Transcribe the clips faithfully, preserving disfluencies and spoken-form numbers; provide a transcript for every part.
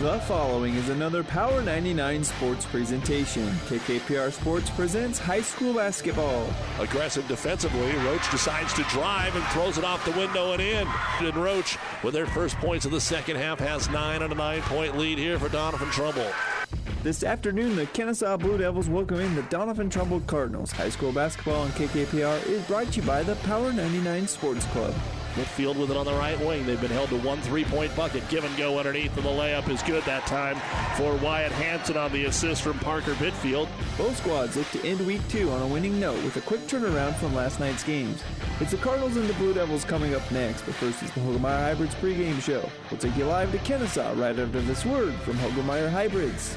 The following is another Power ninety-nine Sports presentation. K K P R Sports presents high school basketball. Aggressive defensively, Roach decides to drive and throws it off the window and in. And Roach, with their first points of the second half, has nine on a nine-point lead here for Doniphan Trumbull. This afternoon, the Kenesaw Blue Devils welcome in the Doniphan Trumbull Cardinals. High school basketball on K K P R is brought to you by the Power ninety-nine Sports Club. Midfield with it on the right wing. They've been held to one three-point bucket. Give and go underneath, and the layup is good that time for Wyatt Hanson on the assist from Parker Bitfield. Both squads look to end week two on a winning note with a quick turnaround from last night's games. It's the Cardinals and the Blue Devils coming up next, but first is the Hoegemeyer Hybrids pregame show. We'll take you live to Kenesaw right after this word from Hoegemeyer Hybrids.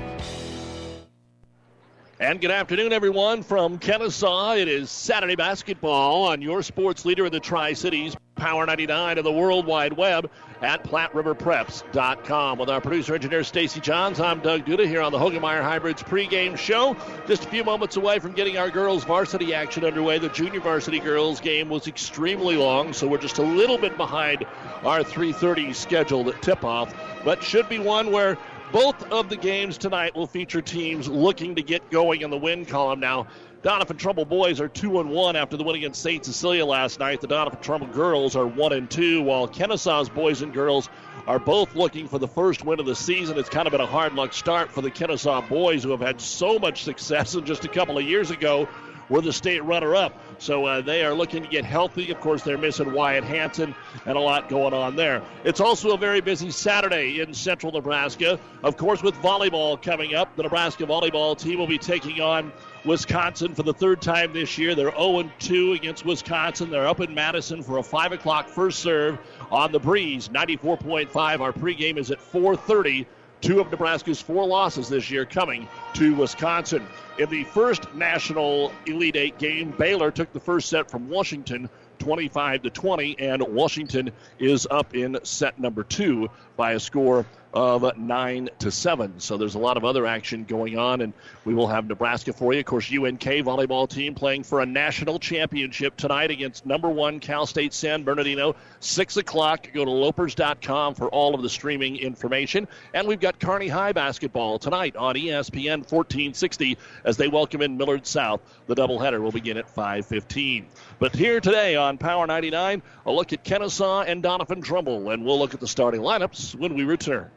And good afternoon, everyone, from Kenesaw. It is Saturday basketball on your sports leader in the Tri-Cities, Power ninety-nine, and the World Wide Web at Platte River Preps dot com. With our producer-engineer, Stacy Johns, I'm Doug Duda here on the Hoegemeyer Hybrids pregame show. Just a few moments away from getting our girls' varsity action underway. The junior varsity girls' game was extremely long, so we're just a little bit behind our three thirty scheduled at tip-off, but should be one where both of the games tonight will feature teams looking to get going in the win column now. Doniphan Trumbull boys are two and one after the win against Saint Cecilia last night. The Doniphan Trumbull girls are one and two, while Kenesaw's boys and girls are both looking for the first win of the season. It's kind of been a hard luck start for the Kenesaw boys, who have had so much success, and just a couple of years ago were the state runner-up. So uh, they are looking to get healthy. Of course, they're missing Wyatt Hanson and a lot going on there. It's also a very busy Saturday in central Nebraska, of course, with volleyball coming up. The Nebraska volleyball team will be taking on Wisconsin for the third time this year. They're oh and two against Wisconsin. They're up in Madison for a five o'clock first serve on the breeze. ninety-four point five. Our pregame is at four thirty. Two of Nebraska's four losses this year coming to Wisconsin. In the first national Elite Eight game, Baylor took the first set from Washington twenty-five to twenty, and Washington is up in set number two by a score of nine to seven. So there's a lot of other action going on, and we will have Nebraska for you. Of course, U N K volleyball team playing for a national championship tonight against number one Cal State San Bernardino, six o'clock. Go to Lopers dot com for all of the streaming information. And we've got Kearney High basketball tonight on E S P N fourteen sixty as they welcome in Millard South. The doubleheader will begin at five fifteen. But here today on Power ninety-nine, a look at Kenesaw and Doniphan Trumbull, and we'll look at the starting lineups when we return.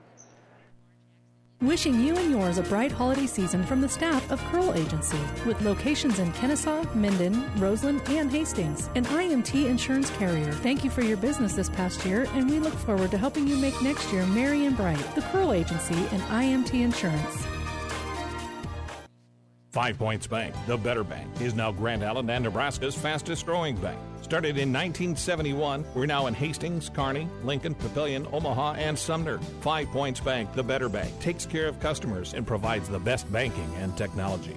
Wishing you and yours a bright holiday season from the staff of Curl Agency, with locations in Kenesaw, Minden, Roseland, and Hastings. An I M T insurance carrier, thank you for your business this past year, and we look forward to helping you make next year merry and bright. The Curl Agency and I M T Insurance. Five Points Bank, the better bank, is now Grand Island and Nebraska's fastest growing bank. Started in nineteen seventy-one, we're now in Hastings, Kearney, Lincoln, Papillion, Omaha, and Sumner. Five Points Bank, the better bank, takes care of customers and provides the best banking and technology.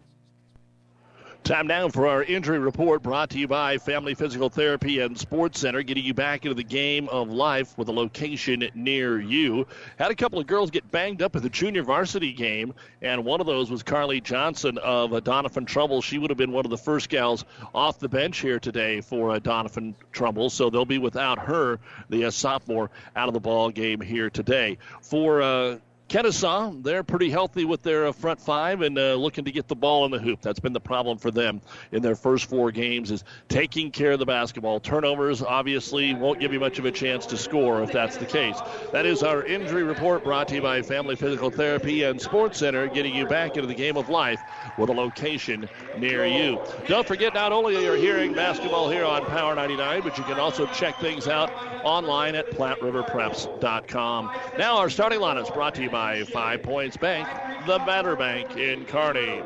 Time now for our injury report, brought to you by Family Physical Therapy and Sports Center, getting you back into the game of life with a location near you. Had a couple of girls get banged up at the junior varsity game, and one of those was Carly Johnson of Doniphan Trumbull. She would have been one of the first gals off the bench here today for Doniphan Trumbull, so they'll be without her, the sophomore, out of the ball game here today. For uh, Kenesaw, they're pretty healthy with their uh, front five and uh, looking to get the ball in the hoop. That's been the problem for them in their first four games, is taking care of the basketball. Turnovers obviously won't give you much of a chance to score if that's the case. That is our injury report, brought to you by Family Physical Therapy and Sports Center, getting you back into the game of life with a location near you. Don't forget, not only are you hearing basketball here on Power ninety-nine, but you can also check things out online at Platte River Preps dot com. Now our starting lineup is brought to you by Five Points Bank, the better bank in Kearney.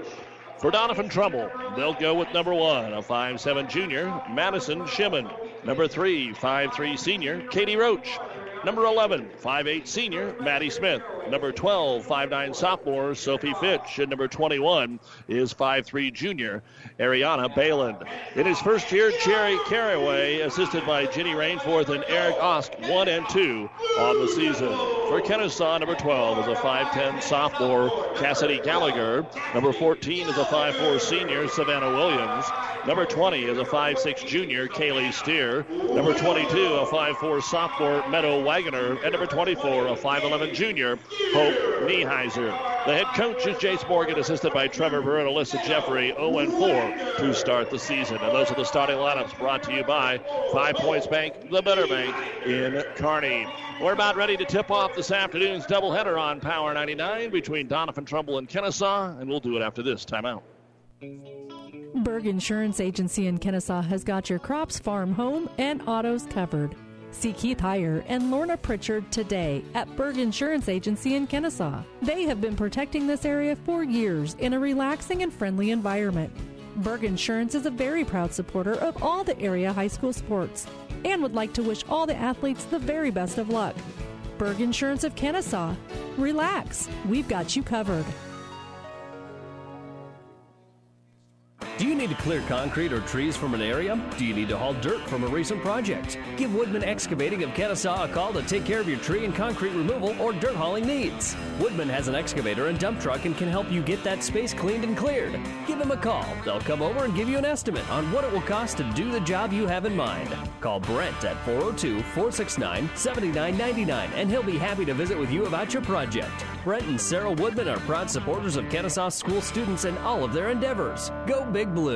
For Doniphan Trumbull, they'll go with number one, a five seven junior, Madison Shimon. Number three, five three senior, Katie Roach. Number eleven, five eight senior, Maddie Smith. Number twelve, five nine sophomore, Sophie Fitch. And number twenty-one is five three junior, Ariana Balin. In his first year, Jerry Carraway, assisted by Jenny Rainforth and Eric Osk, one and two on the season. For Kenesaw, number twelve is a five ten sophomore, Cassidy Gallagher. Number fourteen is a five four senior, Savannah Williams. Number twenty is a five six junior, Kaylee Steer. Number twenty-two, a five four sophomore, Meadow Wagoner. And number twenty-four, a five eleven junior, Hope Nieheiser. The head coach is Jace Morgan, assisted by Trevor Burr and Alyssa Jeffrey, oh and four to start the season. And those are the starting lineups, brought to you by Five Points Bank, the better bank in Kearney. We're about ready to tip off this afternoon's doubleheader on Power ninety-nine between Doniphan Trumbull and Kenesaw, and we'll do it after this timeout. Berg Insurance Agency in Kenesaw has got your crops, farm, home, and autos covered. See Keith Heyer and Lorna Pritchard today at Berg Insurance Agency in Kenesaw. They have been protecting this area for years in a relaxing and friendly environment. Berg Insurance is a very proud supporter of all the area high school sports and would like to wish all the athletes the very best of luck. Berg Insurance of Kenesaw. Relax, we've got you covered. Do you need to clear concrete or trees from an area? Do you need to haul dirt from a recent project? Give Woodman Excavating of Kenesaw a call to take care of your tree and concrete removal or dirt hauling needs. Woodman has an excavator and dump truck and can help you get that space cleaned and cleared. Give them a call. They'll come over and give you an estimate on what it will cost to do the job you have in mind. Call Brent at four oh two, four six nine, seven nine nine nine and he'll be happy to visit with you about your project. Brent and Sarah Woodman are proud supporters of Kenesaw school students and all of their endeavors. Go Big Blue.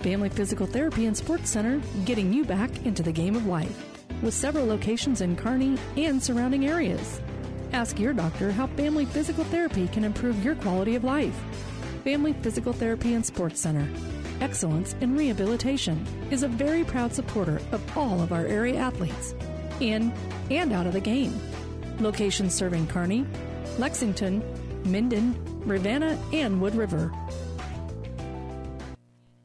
Family Physical Therapy and Sports Center, getting you back into the game of life with several locations in Kearney and surrounding areas. Ask your doctor how Family Physical Therapy can improve your quality of life. Family Physical Therapy and Sports Center, excellence in rehabilitation, is a very proud supporter of all of our area athletes in and out of the game. Locations serving Kearney, Lexington, Minden, Rivanna, and Wood River.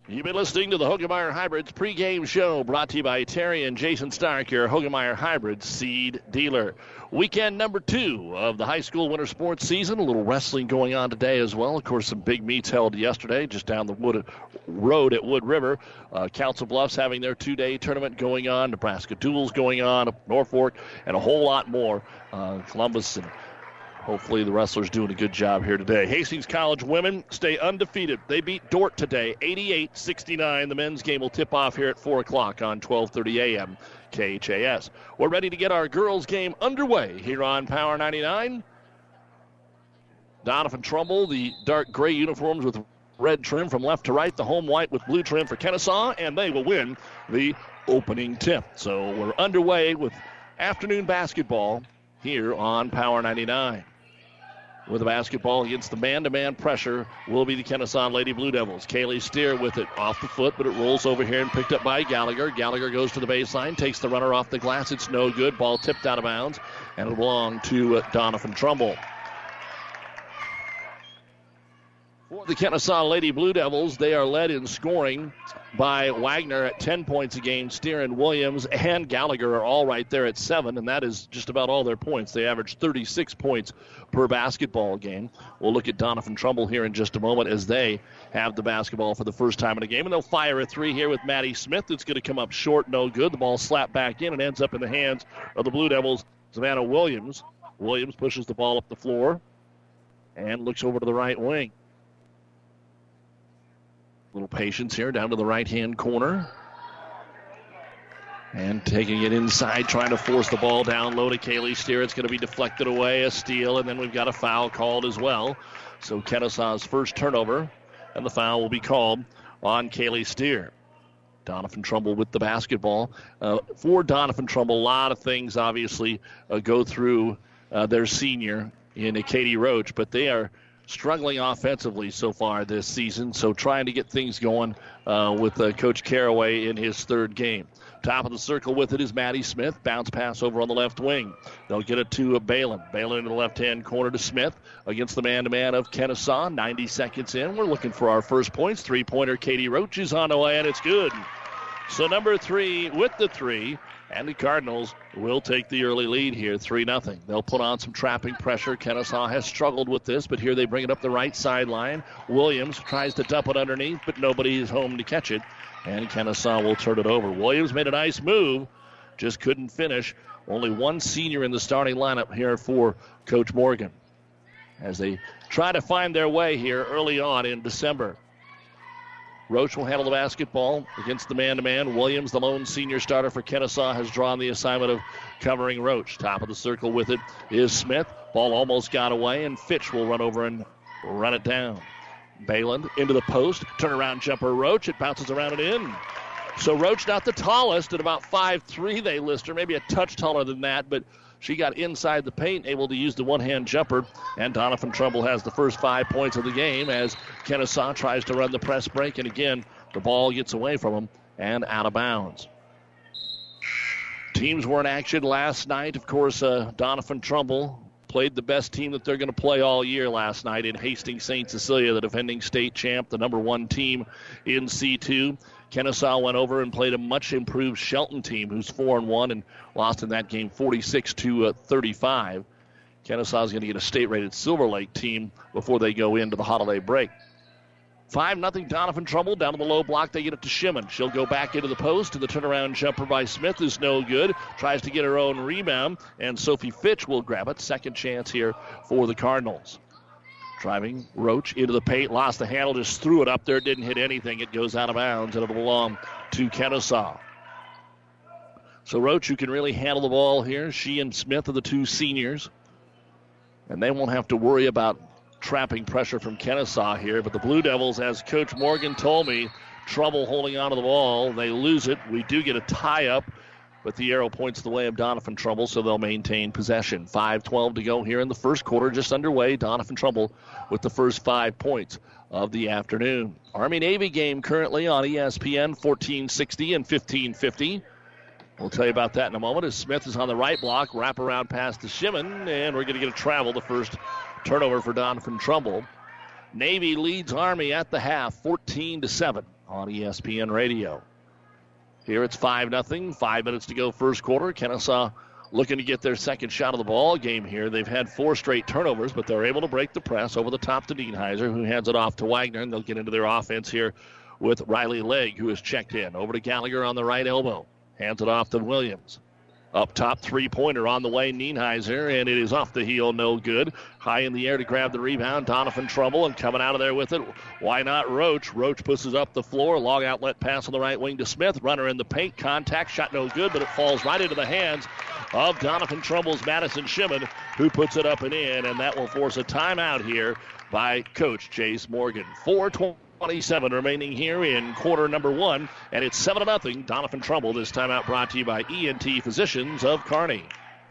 You've been listening to the Hoegemeyer Hybrids pregame show, brought to you by Terry and Jason Stark, your Hoegemeyer Hybrids seed dealer. Weekend number two of the high school winter sports season. A little wrestling going on today as well. Of course, some big meets held yesterday just down the wood, road at Wood River. Uh, Council Bluffs having their two-day tournament going on. Nebraska Duels going on. Norfolk and a whole lot more. Uh, Columbus and hopefully the wrestlers doing a good job here today. Hastings College women stay undefeated. They beat Dordt today, eighty-eight sixty-nine. The men's game will tip off here at four o'clock on twelve thirty a.m. K H A S. We're ready to get our girls game underway here on Power ninety-nine. Doniphan Trumbull, the dark gray uniforms with red trim from left to right, the home white with blue trim for Kenesaw, and they will win the opening tip. So we're underway with afternoon basketball here on Power ninety-nine. With the basketball against the man-to-man pressure will be the Kenesaw Lady Blue Devils. Kaylee Steer with it off the foot, but it rolls over here and picked up by Gallagher. Gallagher goes to the baseline, takes the runner off the glass. It's no good. Ball tipped out of bounds, and it'll belong to uh, Doniphan Trumbull. For the Kenesaw Lady Blue Devils, they are led in scoring by Wagner at ten points a game. Steer and Williams and Gallagher are all right there at seven, and that is just about all their points. They average thirty-six points per basketball game. We'll look at Doniphan Trumbull here in just a moment as they have the basketball for the first time in the game, and they'll fire a three here with Maddie Smith. It's going to come up short, no good. The ball slapped back in and ends up in the hands of the Blue Devils, Savannah Williams. Williams pushes the ball up the floor and looks over to the right wing. Little patience here down to the right-hand corner. And taking it inside, trying to force the ball down low to Kaylee Steer. It's going to be deflected away, a steal, and then we've got a foul called as well. So Kennesaw's first turnover, and the foul will be called on Kaylee Steer. Doniphan Trumbull with the basketball. Uh, for Doniphan Trumbull, a lot of things obviously uh, go through uh, their senior in Katie Roach, but they are struggling offensively so far this season, so trying to get things going uh, with uh, Coach Caraway in his third game. Top of the circle with it is Maddie Smith. Bounce pass over on the left wing. They'll get it to Balin. Balin in the left-hand corner to Smith against the man-to-man of Kenesaw. ninety seconds in. We're looking for our first points. Three-pointer Katie Roach is on the way, and it's good. So number three with the three, and the Cardinals will take the early lead here, three nothing. They'll put on some trapping pressure. Kennesaw has struggled with this, but here they bring it up the right sideline. Williams tries to dump it underneath, but nobody is home to catch it. And Kennesaw will turn it over. Williams made a nice move, just couldn't finish. Only one senior in the starting lineup here for Coach Morgan as they try to find their way here early on in December. Roach will handle the basketball against the man-to-man. Williams, the lone senior starter for Kennesaw, has drawn the assignment of covering Roach. Top of the circle with it is Smith. Ball almost got away, and Fitch will run over and run it down. Bayland into the post, turnaround jumper Roach. It bounces around and in. So Roach, not the tallest, at about five three, they list her, maybe a touch taller than that, but she got inside the paint, able to use the one-hand jumper, and Doniphan Trumbull has the first five points of the game as Kennesaw tries to run the press break, and again, the ball gets away from him and out of bounds. Teams were in action last night. Of course, uh, Doniphan Trumbull played the best team that they're going to play all year last night in Hastings Saint Cecilia, the defending state champ, the number one team in C two. Kennesaw went over and played a much-improved Shelton team, who's four and one and lost in that game forty-six to thirty-five. Kennesaw is going to get a state-rated Silver Lake team before they go into the holiday break. five nothing Doniphan Trumbull down to the low block. They get it to Shimon. She'll go back into the post, and the turnaround jumper by Smith is no good. Tries to get her own rebound, and Sophie Fitch will grab it. Second chance here for the Cardinals. Driving Roach into the paint, lost the handle, just threw it up there, didn't hit anything. It goes out of bounds, and it'll belong to Kennesaw. So Roach, who can really handle the ball here, she and Smith are the two seniors, and they won't have to worry about trapping pressure from Kennesaw here. But the Blue Devils, as Coach Morgan told me, trouble holding onto the ball. They lose it. We do get a tie-up, but the arrow points the way of Doniphan Trumbull, so they'll maintain possession. five twelve to go here in the first quarter, just underway. Doniphan Trumbull with the first five points of the afternoon. Army-Navy game currently on E S P N fourteen sixty and fifteen fifty. We'll tell you about that in a moment as Smith is on the right block, wraparound pass to Shimon, and we're going to get a travel, the first turnover for Doniphan Trumbull. Navy leads Army at the half, fourteen to seven on E S P N Radio. Here it's five nothing, five minutes to go first quarter. Kennesaw looking to get their second shot of the ball game here. They've had four straight turnovers, but they're able to break the press over the top to Dienheiser, who hands it off to Wagner, and they'll get into their offense here with Riley Legg, who is checked in. Over to Gallagher on the right elbow. Hands it off to Williams. Up top, three-pointer on the way, Nienheiser, and it is off the heel, no good. High in the air to grab the rebound, Doniphan Trumbull, and coming out of there with it, why not Roach? Roach pushes up the floor, long outlet pass on the right wing to Smith, runner in the paint, contact, shot no good, but it falls right into the hands of Doniphan Trumbull's Madison Shimon, who puts it up and in, and that will force a timeout here by Coach Jace Morgan. four twenty-seven remaining here in quarter number one, and it's seven to nothing. Doniphan Trumbull, this timeout brought to you by E and T Physicians of Kearney.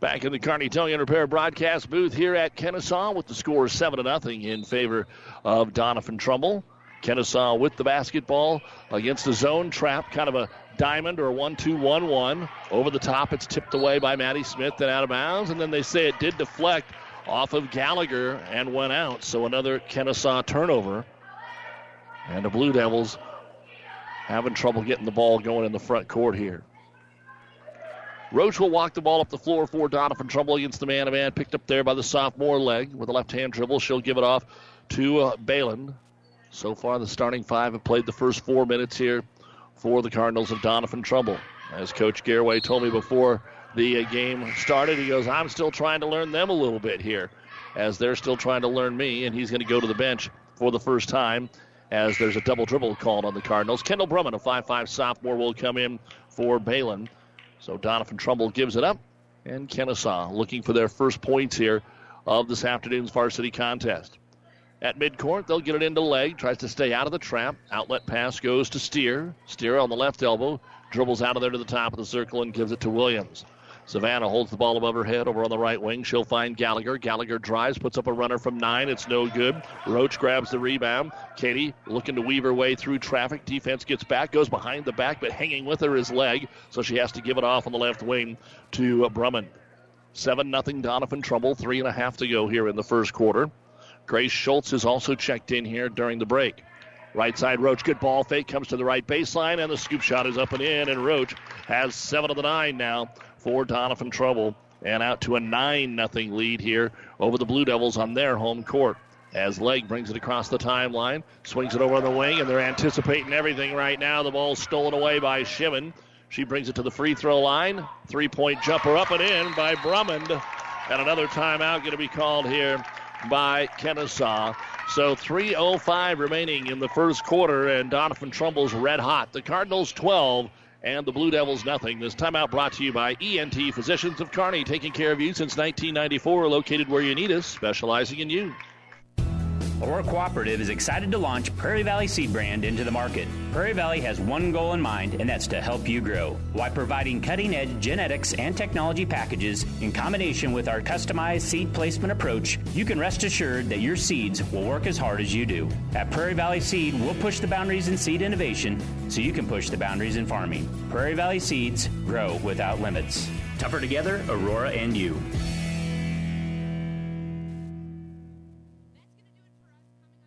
Back in the Kearney Towing and Repair broadcast booth here at Kennesaw with the score seven to nothing in favor of Doniphan Trumbull. Kennesaw with the basketball against the zone trap, kind of a diamond or one two one one. Over the top, it's tipped away by Maddie Smith and out of bounds, and then they say it did deflect off of Gallagher and went out. So another Kennesaw turnover. And the Blue Devils having trouble getting the ball going in the front court here. Roach will walk the ball up the floor for Doniphan Trumbull against the man-to-man picked up there by the sophomore leg with a left-hand dribble. She'll give it off to uh, Balin. So far, the starting five have played the first four minutes here for the Cardinals of Doniphan Trumbull. As Coach Garraway told me before the uh, game started, he goes, I'm still trying to learn them a little bit here, as they're still trying to learn me, and he's going to go to the bench for the first time as there's a double dribble called on the Cardinals. Kendall Brumman, a five foot five sophomore, will come in for Balin. So Doniphan Trumbull gives it up, and Kenesaw looking for their first points here of this afternoon's varsity contest. At midcourt, they'll get it into leg, tries to stay out of the trap. Outlet pass goes to Steer. Steer on the left elbow, dribbles out of there to the top of the circle and gives it to Williams. Savannah holds the ball above her head over on the right wing. She'll find Gallagher. Gallagher drives, puts up a runner from nine. It's no good. Roach grabs the rebound. Katie looking to weave her way through traffic. Defense gets back, goes behind the back, but hanging with her is Leg, so she has to give it off on the left wing to Brumman. seven nothing Doniphan Trumbull. Three and a half to go here in the first quarter. Grace Schultz is also checked in here during the break. Right side, Roach, good ball fake, comes to the right baseline, and the scoop shot is up and in, and Roach has seven of the nine now for Doniphan Trumbull, and out to a nine nothing lead here over the Blue Devils on their home court. As Leg brings it across the timeline, swings it over on the wing, and they're anticipating everything right now. The ball's stolen away by Shimon. She brings it to the free throw line. Three-point jumper up and in by Brummond, and another timeout going to be called here by Kenesaw. So three oh five remaining in the first quarter, and Doniphan Trumbull's red hot. The Cardinals twelve and the Blue Devils nothing. This timeout brought to you by E N T Physicians of Kearney, taking care of you since nineteen ninety-four, located where you need us, specializing in you. Aurora Cooperative is excited to launch Prairie Valley Seed Brand into the market. Prairie Valley has one goal in mind, and that's to help you grow by providing cutting-edge genetics and technology packages. In combination with our customized seed placement approach, you can rest assured that your seeds will work as hard as you do. At Prairie Valley Seed, we'll push the boundaries in seed innovation so you can push the boundaries in farming. Prairie Valley Seeds, grow without limits. Tougher together, Aurora and you.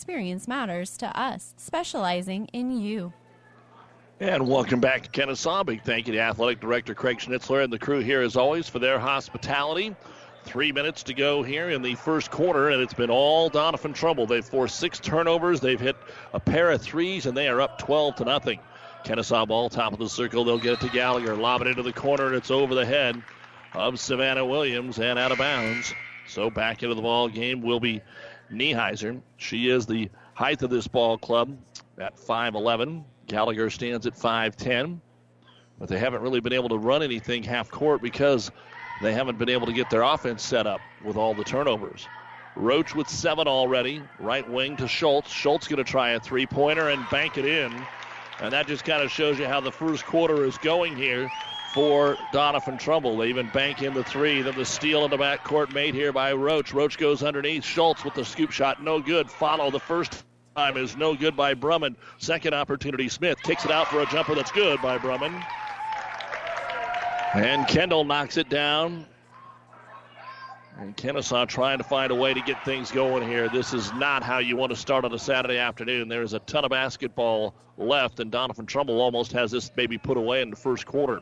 Experience matters to us, specializing in you. And welcome back to Kenesaw. Big thank you to Athletic Director Craig Schnitzler and the crew here, as always, for their hospitality. Three minutes to go here in the first quarter, and it's been all Doniphan Trumbull. They've forced six turnovers. They've hit a pair of threes, and they are up twelve to nothing. Kenesaw ball, top of the circle. They'll get it to Gallagher. Lob it into the corner, and it's over the head of Savannah Williams and out of bounds. So back into the ball game will be Nieheiser. She is the height of this ball club at five eleven. Gallagher stands at five ten. But they haven't really been able to run anything half court because they haven't been able to get their offense set up with all the turnovers. Roach with seven already. Right wing to Schultz. Schultz going to try a three-pointer and bank it in. And that just kind of shows you how the first quarter is going here for Doniphan Trumbull. They even bank in the three. Then the steal in the backcourt made here by Roach. Roach goes underneath. Schultz with the scoop shot. No good. Follow the first time is no good by Brumman. Second opportunity, Smith kicks it out for a jumper that's good by Brumman. And Kendall knocks it down. And Kenesaw trying to find a way to get things going here. This is not how you want to start on a Saturday afternoon. There is a ton of basketball left, and Doniphan Trumbull almost has this maybe put away in the first quarter.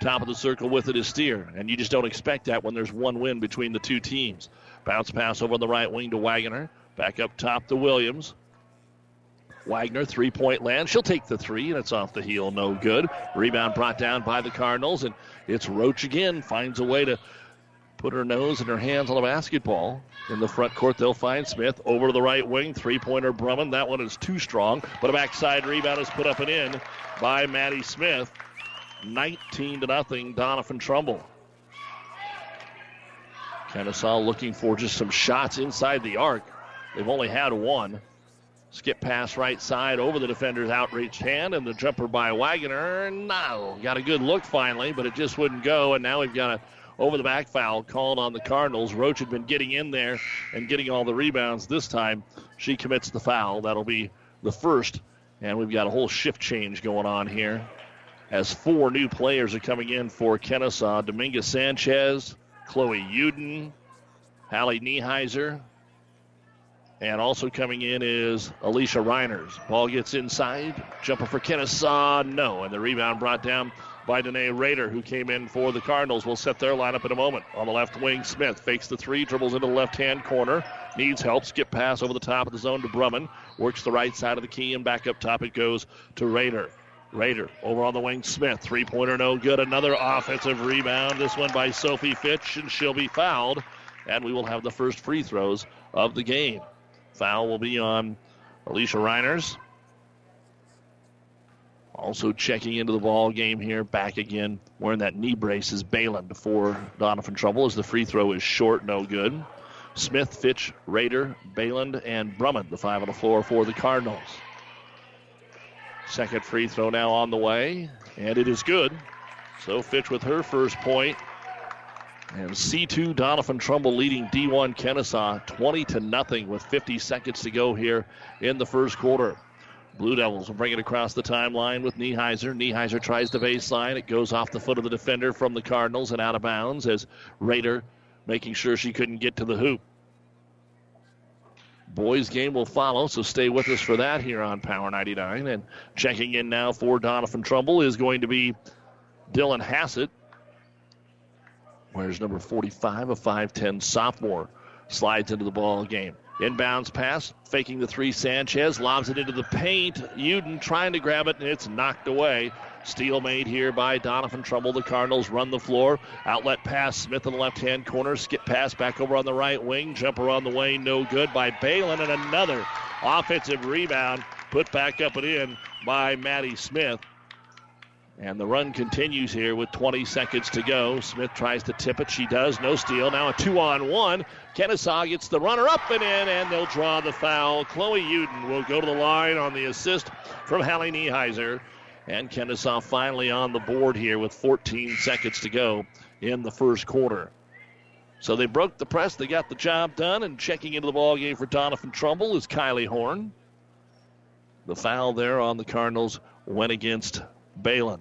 Top of the circle with it is Steer, and you just don't expect that when there's one win between the two teams. Bounce pass over on the right wing to Wagner. Back up top to Williams. Wagner, three-point land. She'll take the three, and it's off the heel, no good. Rebound brought down by the Cardinals, and it's Roach again. Finds a way to put her nose and her hands on the basketball. In the front court, they'll find Smith. Over to the right wing, three-pointer Brumman. That one is too strong, but a backside rebound is put up and in by Maddie Smith. nineteen to nothing, Doniphan Trumbull. Kenesaw looking for just some shots inside the arc. They've only had one. Skip pass right side over the defender's outreached hand, and the jumper by Wagoner. No, got a good look finally, but it just wouldn't go, and now we've got a over-the-back foul called on the Cardinals. Roach had been getting in there and getting all the rebounds. This time, she commits the foul. That'll be the first, and we've got a whole shift change going on here as four new players are coming in for Kenesaw. Dominguez Sanchez, Chloe Uden, Hallie Nieheiser, and also coming in is Alicia Reiners. Ball gets inside, jumper for Kenesaw, no, and the rebound brought down by Danae Rader, who came in for the Cardinals. Will set their lineup in a moment. On the left wing, Smith fakes the three, dribbles into the left-hand corner, needs help, skip pass over the top of the zone to Brumman, works the right side of the key, and back up top it goes to Rader. Rader over on the wing, Smith, three-pointer no good. Another offensive rebound, this one by Sophie Fitch, and she'll be fouled, and we will have the first free throws of the game. Foul will be on Alicia Reiners. Also checking into the ball game here, back again, wearing that knee brace, is Balin before Doniphan Trumbull, as the free throw is short, no good. Smith, Fitch, Rader, Balin, and Brumman, the five on the floor for the Cardinals. Second free throw now on the way, and it is good. So Fitch with her first point. And C two Doniphan Trumbull leading D one Kenesaw twenty to nothing with fifty seconds to go here in the first quarter. Blue Devils will bring it across the timeline with Nieheiser. Nieheiser tries the baseline. It goes off the foot of the defender from the Cardinals and out of bounds, as Rader making sure she couldn't get to the hoop. Boys game will follow, so stay with us for that here on Power ninety-nine. And checking in now for Doniphan Trumbull is going to be Dylan Hassett. Where's number forty-five, a five ten sophomore, slides into the ball game. Inbounds pass, faking the three, Sanchez, lobs it into the paint. Uden trying to grab it, and it's knocked away. Steal made here by Doniphan Trumbull. The Cardinals run the floor. Outlet pass, Smith in the left-hand corner. Skip pass back over on the right wing. Jumper on the way, no good by Balin. And another offensive rebound put back up and in by Maddie Smith. And the run continues here with twenty seconds to go. Smith tries to tip it. She does. No steal. Now a two-on-one. Kenesaw gets the runner up and in, and they'll draw the foul. Chloe Uden will go to the line on the assist from Hallie Nieheiser. And Kenesaw finally on the board here with fourteen seconds to go in the first quarter. So they broke the press. They got the job done. And checking into the ballgame for Doniphan Trumbull is Kylie Horn. The foul there on the Cardinals went against Balin.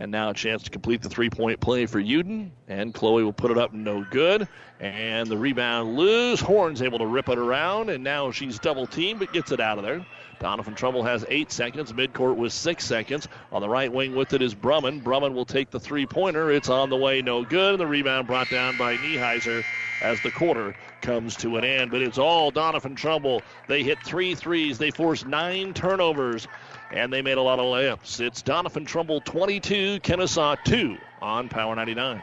And now a chance to complete the three-point play for Uden. And Chloe will put it up, no good. And the rebound loose. Horn's able to rip it around. And now she's double-teamed, but gets it out of there. Doniphan Trumbull has eight seconds. Midcourt with six seconds. On the right wing with it is Brumman. Brumman will take the three-pointer. It's on the way, no good. And the rebound brought down by Nieheiser as the quarter comes to an end. But it's all Doniphan Trumbull. They hit three threes. They forced nine turnovers. And they made a lot of layups. It's Doniphan Trumbull twenty-two, Kenesaw two on Power ninety-nine.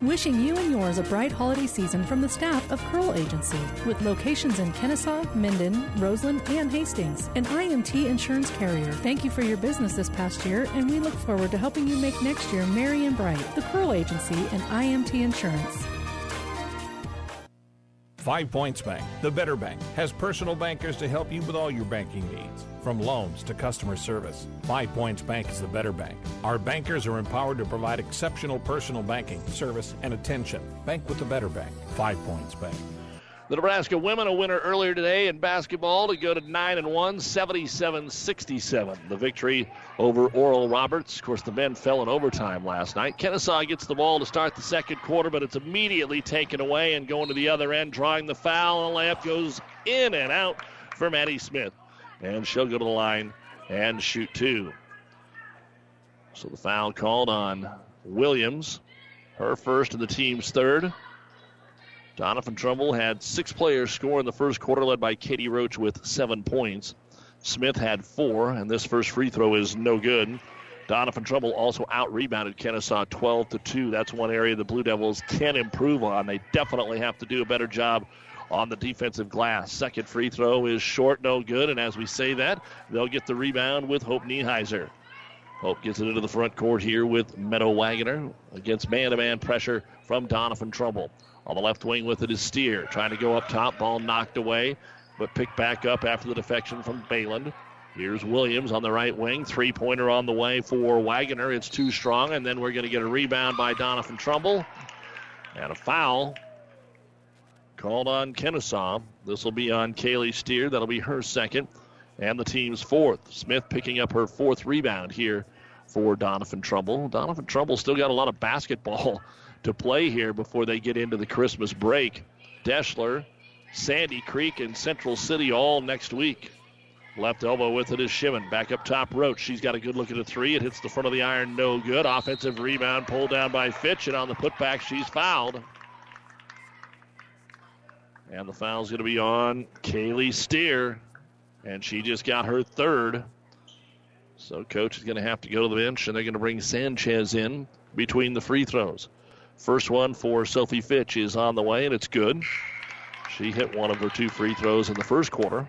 Wishing you and yours a bright holiday season from the staff of Curl Agency, with locations in Kenesaw, Minden, Roseland, and Hastings, an I M T insurance carrier. Thank you for your business this past year, and we look forward to helping you make next year merry and bright. The Curl Agency and I M T Insurance. Five Points Bank, the better bank, has personal bankers to help you with all your banking needs, from loans to customer service. Five Points Bank is the better bank. Our bankers are empowered to provide exceptional personal banking, service, and attention. Bank with the better bank, Five Points Bank. The Nebraska women, a winner earlier today in basketball, to go to nine and one, seventy-seven sixty-seven. The victory over Oral Roberts. Of course, the men fell in overtime last night. Kenesaw gets the ball to start the second quarter, but it's immediately taken away and going to the other end, drawing the foul. And the layup goes in and out for Maddie Smith. And she'll go to the line and shoot two. So the foul called on Williams, her first and the team's third. Doniphan Trumbull had six players score in the first quarter, led by Katie Roach with seven points. Smith had four, and this first free throw is no good. Doniphan Trumbull also out-rebounded Kenesaw twelve to two. That's one area the Blue Devils can improve on. They definitely have to do a better job on the defensive glass. Second free throw is short, no good, and as we say that, they'll get the rebound with Hope Niehiser. Hope gets it into the front court here with Meadow Wagoner against man-to-man pressure from Doniphan Trumbull. On the left wing with it is Steer, trying to go up top, ball knocked away, but picked back up after the defection from Bayland. Here's Williams on the right wing, three-pointer on the way for Wagoner. It's too strong, and then we're going to get a rebound by Doniphan Trumbull. And a foul called on Kenesaw. This will be on Kaylee Steer. That'll be her second and the team's fourth. Smith picking up her fourth rebound here for Doniphan Trumbull. Doniphan Trumbull still got a lot of basketball to play here before they get into the Christmas break. Deschler, Sandy Creek, and Central City all next week. Left elbow with it is Shimon. Back up top, Roach. She's got a good look at a three. It hits the front of the iron, no good. Offensive rebound pulled down by Fitch, and on the putback, she's fouled. And the foul's going to be on Kaylee Steer, and she just got her third. So coach is going to have to go to the bench, and they're going to bring Sanchez in between the free throws. First one for Sophie Fitch is on the way, and it's good. She hit one of her two free throws in the first quarter.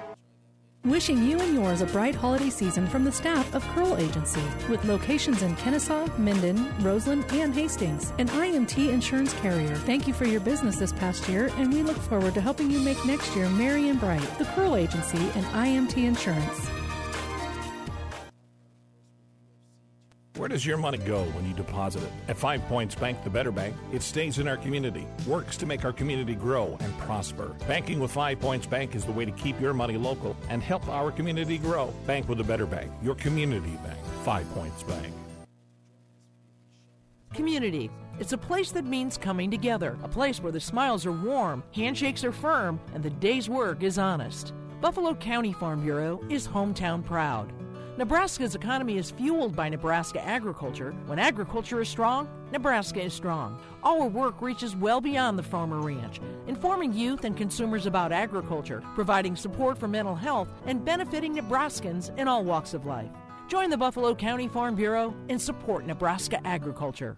Wishing you and yours a bright holiday season from the staff of Curl Agency, with locations in Kenesaw, Minden, Roseland, and Hastings, an I M T insurance carrier. Thank you for your business this past year, and we look forward to helping you make next year merry and bright. The Curl Agency and I M T Insurance. Where does your money go when you deposit it? At Five Points Bank, the better bank, it stays in our community, works to make our community grow and prosper. Banking with Five Points Bank is the way to keep your money local and help our community grow. Bank with a better bank, your community bank, Five Points Bank. Community. It's a place that means coming together, a place where the smiles are warm, handshakes are firm, and the day's work is honest. Buffalo County Farm Bureau is hometown proud. Nebraska's economy is fueled by Nebraska agriculture. When agriculture is strong, Nebraska is strong. Our work reaches well beyond the farm or ranch, informing youth and consumers about agriculture, providing support for mental health, and benefiting Nebraskans in all walks of life. Join the Buffalo County Farm Bureau and support Nebraska agriculture.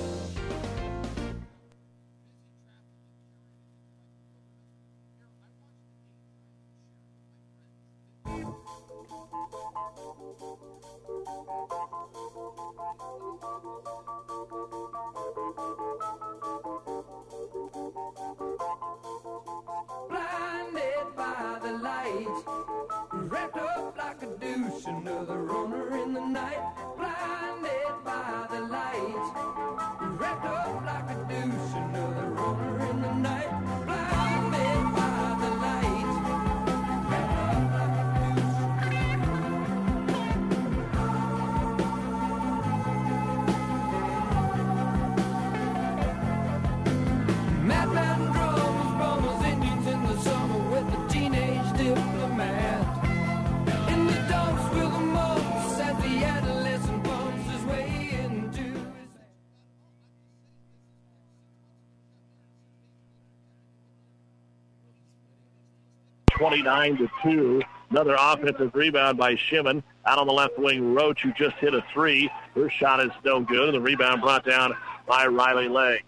Blinded by the light, twenty-nine to two. Another offensive rebound by Shimon. Out on the left wing, Roach, who just hit a three. Her shot is no good, and the rebound brought down by Riley Legg.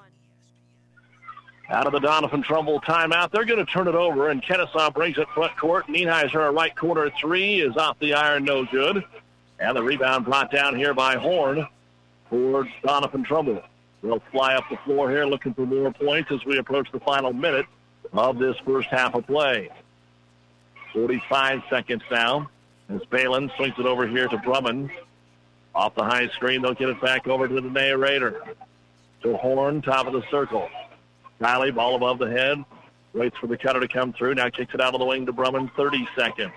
Out of the Doniphan Trumbull timeout, they're going to turn it over, and Kenesaw brings it front court. Nienhuiser, right corner three, is off the iron, no good. And the rebound brought down here by Horn for Doniphan Trumbull. They'll fly up the floor here looking for more points as we approach the final minute of this first half of play. forty-five seconds now as Balin swings it over here to Brumman. Off the high screen, they'll get it back over to the narrator. To Horn, top of the circle. Kylie, ball above the head, waits for the cutter to come through. Now kicks it out of the wing to Brumman, thirty seconds.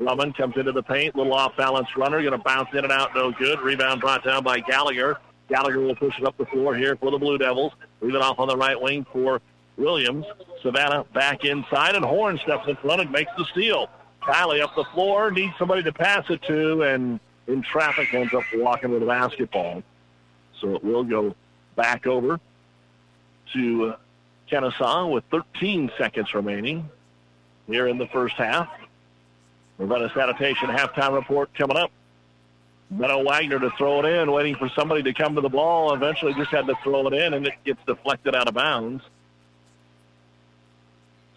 Brumman comes into the paint, little off-balance runner, going to bounce in and out, no good. Rebound brought down by Gallagher. Gallagher will push it up the floor here for the Blue Devils. Leave it off on the right wing for Williams. Savannah back inside, and Horn steps in front and makes the steal. Kylie up the floor, needs somebody to pass it to, and in traffic ends up walking with a basketball. So it will go back over to Kenesaw with thirteen seconds remaining here in the first half. Ravenna Sanitation halftime report coming up. Meadow Wagner to throw it in, waiting for somebody to come to the ball. Eventually just had to throw it in, and it gets deflected out of bounds.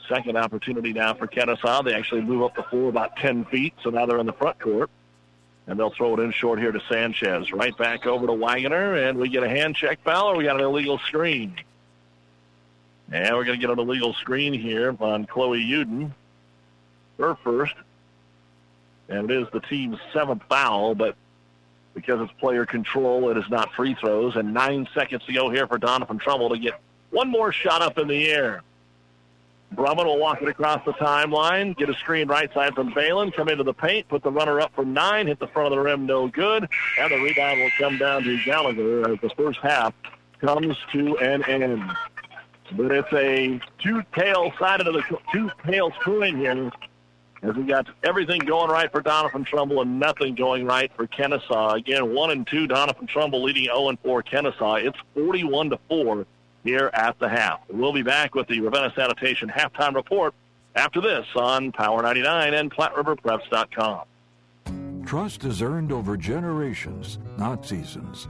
Second opportunity now for Kenesaw. They actually move up the floor about ten feet, so now they're in the front court. And they'll throw it in short here to Sanchez. Right back over to Wagner, and we get a hand check foul, or we got an illegal screen. And we're going to get an illegal screen here on Chloe Uden. Her first. And it is the team's seventh foul, but because it's player control, it is not free throws. And nine seconds to go here for Doniphan Trumbull to get one more shot up in the air. Brumman will walk it across the timeline, get a screen right side from Balin, come into the paint, put the runner up for nine, hit the front of the rim, no good. And the rebound will come down to Gallagher as the first half comes to an end. But it's a two-tail side of the two-tail coin here, as we got everything going right for Doniphan Trumbull and nothing going right for Kenesaw. Again, one and two, Doniphan Trumbull leading zero and four Kenesaw. It's forty-one to four here at the half. We'll be back with the Ravenna Sanitation halftime report after this on Power ninety-nine and Platte River Preps dot com. Trust is earned over generations, not seasons.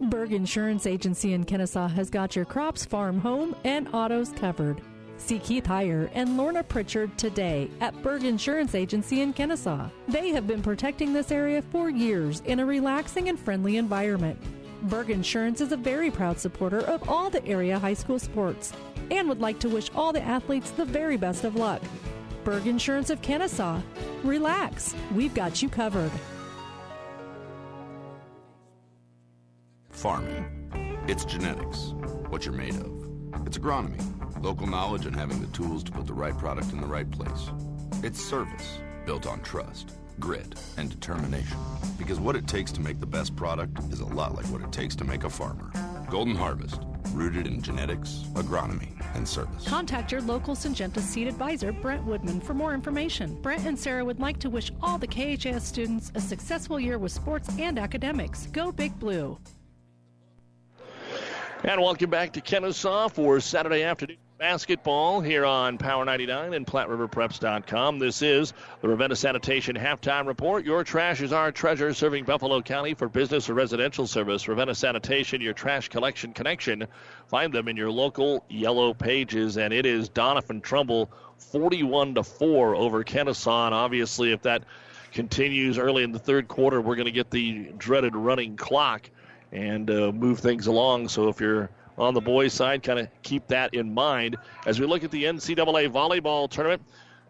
Berg Insurance Agency in Kenesaw has got your crops, farm, home, and autos covered. See Keith Heyer and Lorna Pritchard today at Berg Insurance Agency in Kenesaw. They have been protecting this area for years in a relaxing and friendly environment. Berg Insurance is a very proud supporter of all the area high school sports and would like to wish all the athletes the very best of luck. Berg Insurance of Kenesaw. Relax, we've got you covered. Farming. It's genetics, what you're made of. It's agronomy, local knowledge and having the tools to put the right product in the right place. It's service, built on trust, grit, and determination. Because what it takes to make the best product is a lot like what it takes to make a farmer. Golden Harvest, rooted in genetics, agronomy, and service. Contact your local Syngenta seed advisor, Brent Woodman, for more information. Brent and Sarah would like to wish all the K H A S students a successful year with sports and academics. Go Big Blue. And welcome back to Kenesaw for Saturday afternoon basketball here on Power ninety-nine and Platte River Preps dot com. This is the Ravenna Sanitation Halftime Report. Your trash is our treasure, serving Buffalo County for business or residential service. Ravenna Sanitation, your trash collection connection. Find them in your local Yellow Pages. And it is Doniphan Trumbull forty-one to four over Kenesaw. And obviously, if that continues early in the third quarter, we're going to get the dreaded running clock and uh, move things along. So if you're on the boys' side, kind of keep that in mind. As we look at the N C double A volleyball tournament,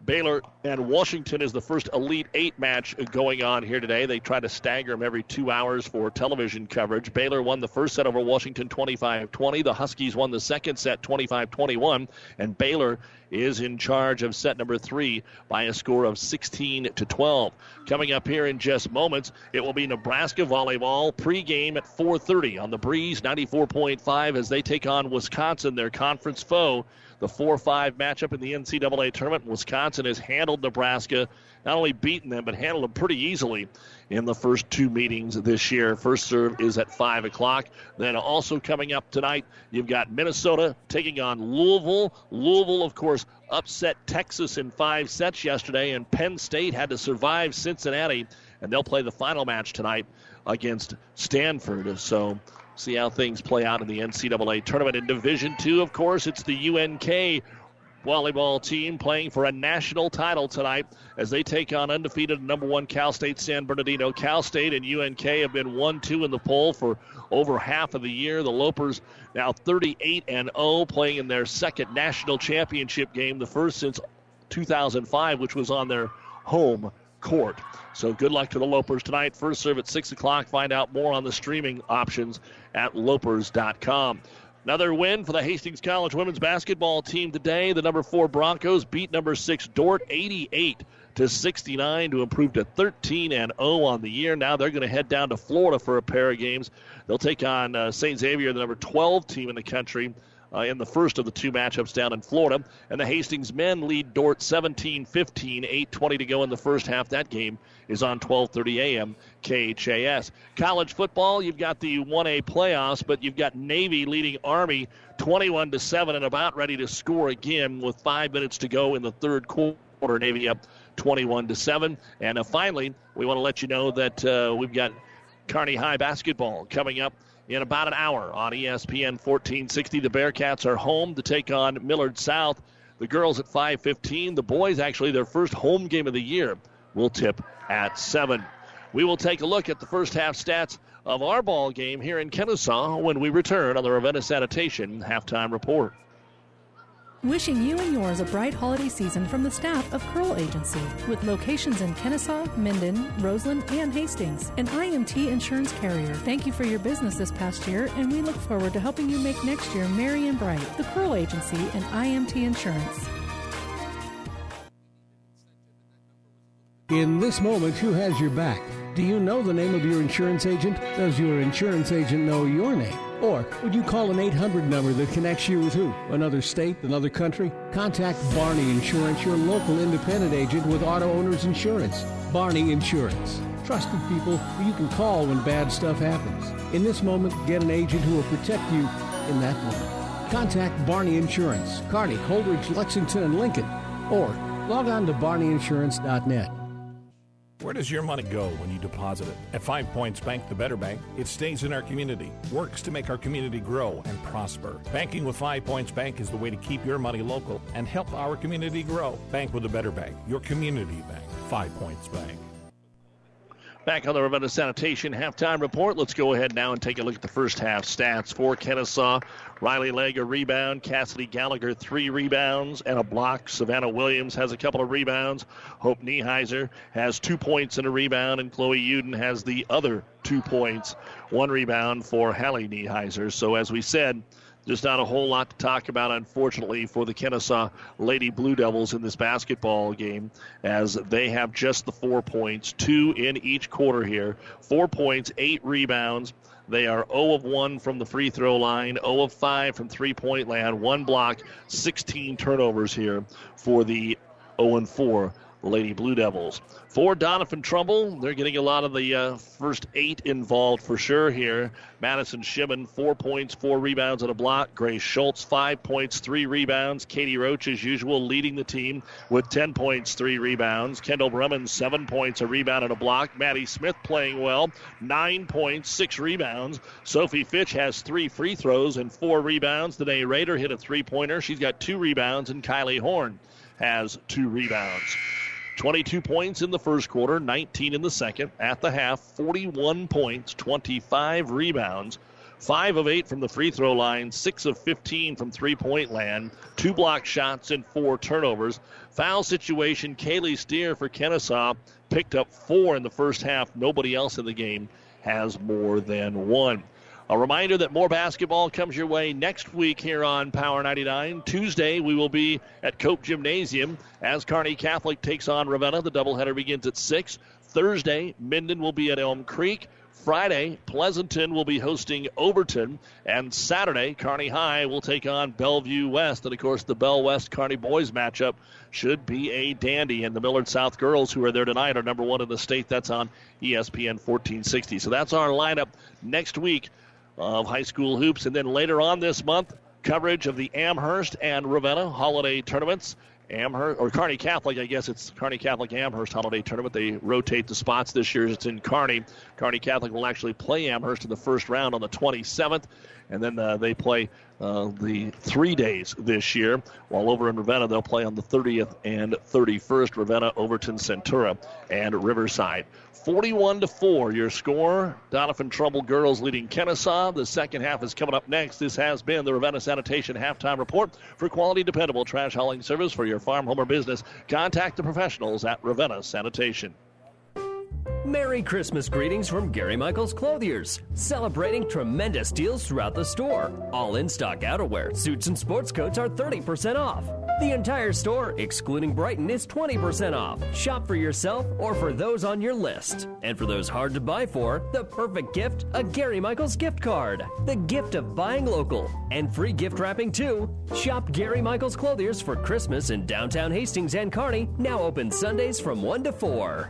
Baylor and Washington is the first Elite Eight match going on here today. They try to stagger them every two hours for television coverage. Baylor won the first set over Washington twenty-five twenty. The Huskies won the second set twenty-five twenty-one. And Baylor is in charge of set number three by a score of sixteen to twelve. Coming up here in just moments, it will be Nebraska volleyball pregame at four thirty on the Breeze ninety-four point five as they take on Wisconsin, their conference foe. The four five matchup in the N C double A tournament. Wisconsin has handled Nebraska, not only beaten them, but handled them pretty easily in the first two meetings this year. First serve is at five o'clock. Then also coming up tonight, you've got Minnesota taking on Louisville. Louisville, of course, upset Texas in five sets yesterday, and Penn State had to survive Cincinnati, and they'll play the final match tonight against Stanford. So see how things play out in the N C double A tournament. In Division two, of course, it's the U N K volleyball team playing for a national title tonight as they take on undefeated number one Cal State San Bernardino. Cal State and U N K have been one two in the poll for over half of the year. The Lopers now thirty-eight and oh, playing in their second national championship game, the first since two thousand five, which was on their home court. So good luck to the Lopers tonight. First serve at six o'clock. Find out more on the streaming options at Lopers dot com. Another win for the Hastings College women's basketball team today. The number four Broncos beat number six Dordt eighty-eight to sixty-nine to improve to thirteen and oh on the year. Now they're going to head down to Florida for a pair of games. They'll take on uh, Saint Xavier, the number twelve team in the country, Uh, in the first of the two matchups down in Florida. And the Hastings men lead Dordt seventeen fifteen, eight twenty to go in the first half. That game is on twelve thirty a m K H A S. College football, you've got the one A playoffs, but you've got Navy leading Army twenty-one to seven and about ready to score again with five minutes to go in the third quarter. Navy up twenty-one to seven. And uh, finally, we want to let you know that uh, we've got Kearney High basketball coming up in about an hour on E S P N fourteen sixty. The Bearcats are home to take on Millard South. The girls at five fifteen. The boys, actually, their first home game of the year, will tip at seven. We will take a look at the first half stats of our ball game here in Kenesaw when we return on the Ravenna Sanitation Halftime Report. Wishing you and yours a bright holiday season from the staff of Curl Agency, with locations in Kenesaw, Minden, Roseland, and Hastings, an I M T insurance carrier. Thank you for your business this past year, and we look forward to helping you make next year merry and bright. The Curl Agency and I M T Insurance. In this moment, who has your back? Do you know the name of your insurance agent? Does your insurance agent know your name? Or would you call an eight hundred number that connects you with who? Another state? Another country? Contact Barney Insurance, your local independent agent with auto owner's insurance. Barney Insurance. Trusted people who you can call when bad stuff happens. In this moment, get an agent who will protect you in that moment. Contact Barney Insurance, Kearney, Holdridge, Lexington, and Lincoln. Or log on to barney insurance dot net. Where does your money go when you deposit it? At Five Points Bank, the better bank, it stays in our community, works to make our community grow and prosper. Banking with Five Points Bank is the way to keep your money local and help our community grow. Bank with a better bank, your community bank, Five Points Bank. Back on the Ravenna Sanitation halftime report. Let's go ahead now and take a look at the first half stats for Kenesaw. Riley Legg, a rebound. Cassidy Gallagher, three rebounds and a block. Savannah Williams has a couple of rebounds. Hope Nieheiser has two points and a rebound, and Chloe Uden has the other two points, one rebound for Hallie Nieheiser. So as we said, just not a whole lot to talk about, unfortunately, for the Kenesaw Lady Blue Devils in this basketball game, as they have just the four points, two in each quarter here. Four points, eight rebounds. They are zero of one from the free throw line, zero of five from three-point land, one block, sixteen turnovers here for the zero and four Lady Blue Devils. For Doniphan Trumbull, they're getting a lot of the uh, first eight involved for sure here. Madison Shimon, four points, four rebounds and a block. Grace Schultz, five points, three rebounds. Katie Roach, as usual, leading the team with ten points, three rebounds. Kendall Brumman, seven points, a rebound and a block. Maddie Smith playing well, nine points, six rebounds. Sophie Fitch has three free throws and four rebounds. Danae Rader hit a three-pointer. She's got two rebounds, and Kylie Horn has two rebounds. twenty-two points in the first quarter, nineteen in the second. At the half, forty-one points, twenty-five rebounds, five of eight from the free throw line, six of fifteen from three-point land, two block shots and four turnovers. Foul situation, Kaylee Steer for Kenesaw picked up four in the first half. Nobody else in the game has more than one. A reminder that more basketball comes your way next week here on Power ninety-nine. Tuesday, we will be at Cope Gymnasium as Kearney Catholic takes on Ravenna. The doubleheader begins at six. Thursday, Minden will be at Elm Creek. Friday, Pleasanton will be hosting Overton. And Saturday, Kearney High will take on Bellevue West. And, of course, the Bell West-Kearney boys matchup should be a dandy. And the Millard South girls, who are there tonight, are number one in the state. That's on E S P N fourteen sixty. So that's our lineup next week of high school hoops. And then later on this month, coverage of the Amherst and Ravenna holiday tournaments. Amherst, or Kearney Catholic, I guess it's Kearney Catholic Amherst holiday tournament. They rotate the spots this year. It's in Kearney. Kearney Catholic will actually play Amherst in the first round on the twenty-seventh. And then uh, they play uh, the three days this year. While over in Ravenna, they'll play on the thirtieth and thirty-first. Ravenna, Overton, Centura, and Riverside. forty-one to four, your score. Doniphan Trumbull girls leading Kenesaw. The second half is coming up next. This has been the Ravenna Sanitation Halftime Report. For quality, dependable trash hauling service for your farm, home, or business, contact the professionals at Ravenna Sanitation. Merry Christmas greetings from Gary Michaels Clothiers, celebrating tremendous deals throughout the store. All in-stock outerwear, suits, and sports coats are thirty percent off. The entire store, excluding Brighton, is twenty percent off. Shop for yourself or for those on your list. And for those hard to buy for, the perfect gift, a Gary Michaels gift card. The gift of buying local. And free gift wrapping, too. Shop Gary Michaels Clothiers for Christmas in downtown Hastings and Kearney, now open Sundays from one to four.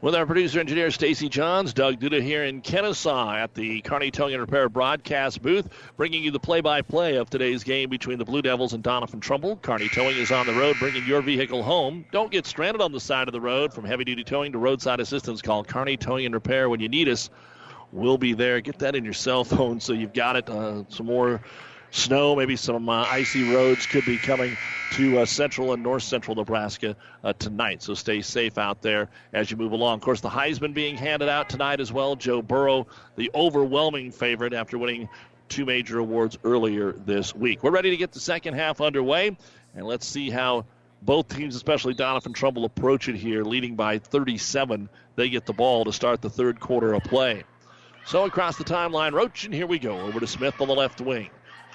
With our producer-engineer, Stacy Johns, Doug Duda here in Kenesaw at the Kearney Towing and Repair broadcast booth, bringing you the play-by-play of today's game between the Blue Devils and Doniphan Trumbull. Kearney Towing is on the road, bringing your vehicle home. Don't get stranded on the side of the road. From heavy-duty towing to roadside assistance, call Kearney Towing and Repair when you need us. We'll be there. Get that in your cell phone so you've got it. Uh, some more snow, maybe some uh, icy roads could be coming to uh, central and north central Nebraska uh, tonight. So stay safe out there as you move along. Of course, the Heisman being handed out tonight as well. Joe Burrow, the overwhelming favorite after winning two major awards earlier this week. We're ready to get the second half underway, and let's see how both teams, especially Doniphan Trumbull, approach it here, leading by thirty-seven. They get the ball to start the third quarter of play. So across the timeline, Roach, and here we go. Over to Smith on the left wing.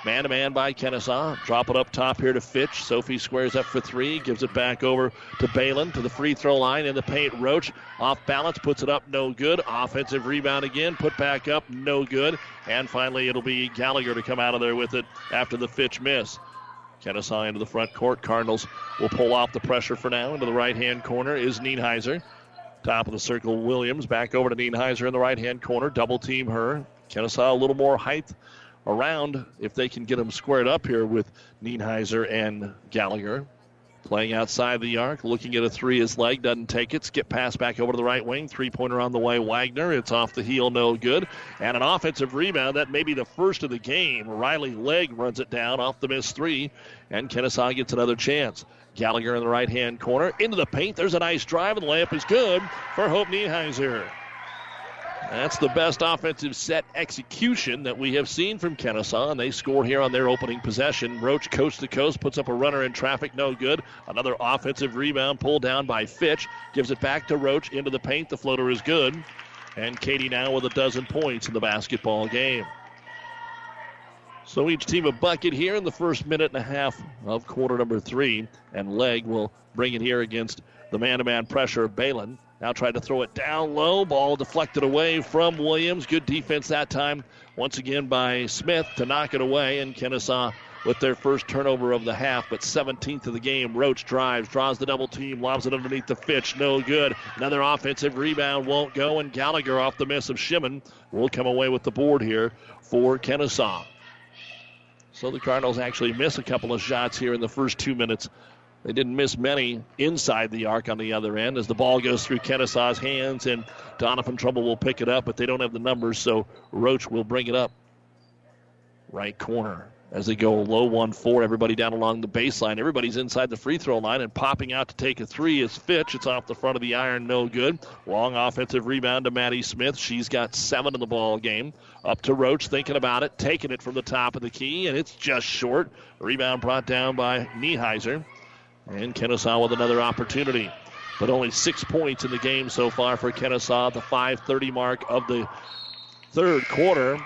Man-to-man by Kenesaw. Drop it up top here to Fitch. Sophie squares up for three. Gives it back over to Balin to the free throw line in the paint. Roach off balance. Puts it up. No good. Offensive rebound again. Put back up. No good. And finally it'll be Gallagher to come out of there with it after the Fitch miss. Kenesaw into the front court. Cardinals will pull off the pressure for now. Into the right-hand corner is Nienheiser. Top of the circle, Williams. Back over to Nienheiser in the right-hand corner. Double team her. Kenesaw a little more height around if they can get them squared up here with Nienheiser and Gallagher. Playing outside the arc, looking at a three, his leg doesn't take it. Skip pass back over to the right wing. Three-pointer on the way, Wagner. It's off the heel, no good. And an offensive rebound. That may be the first of the game. Riley Legg runs it down off the missed three, and Kenesaw gets another chance. Gallagher in the right-hand corner. Into the paint. There's a nice drive, and the layup is good for Hope Nienheiser. That's the best offensive set execution that we have seen from Kenesaw, and they score here on their opening possession. Roach coast to coast, puts up a runner in traffic, no good. Another offensive rebound pulled down by Fitch, gives it back to Roach, into the paint, the floater is good. And Katie now with a dozen points in the basketball game. So each team a bucket here in the first minute and a half of quarter number three, and Legg will bring it here against the man-to-man pressure of Balin. Now tried to throw it down low. Ball deflected away from Williams. Good defense that time once again by Smith to knock it away. And Kenesaw with their first turnover of the half, but seventeenth of the game. Roach drives, draws the double team, lobs it underneath the Fitch. No good. Another offensive rebound won't go. And Gallagher off the miss of Shimon will come away with the board here for Kenesaw. So the Cardinals actually miss a couple of shots here in the first two minutes. They didn't miss many inside the arc on the other end as the ball goes through Kenesaw's hands, and Doniphan Trumbull will pick it up, but they don't have the numbers, so Roach will bring it up. Right corner as they go low one four, everybody down along the baseline. Everybody's inside the free throw line, and popping out to take a three is Fitch. It's off the front of the iron, no good. Long offensive rebound to Maddie Smith. She's got seven in the ball game. Up to Roach, thinking about it, taking it from the top of the key, and it's just short. Rebound brought down by Nienheiser. And Kenesaw with another opportunity. But only six points in the game so far for Kenesaw. The five thirty mark of the third quarter.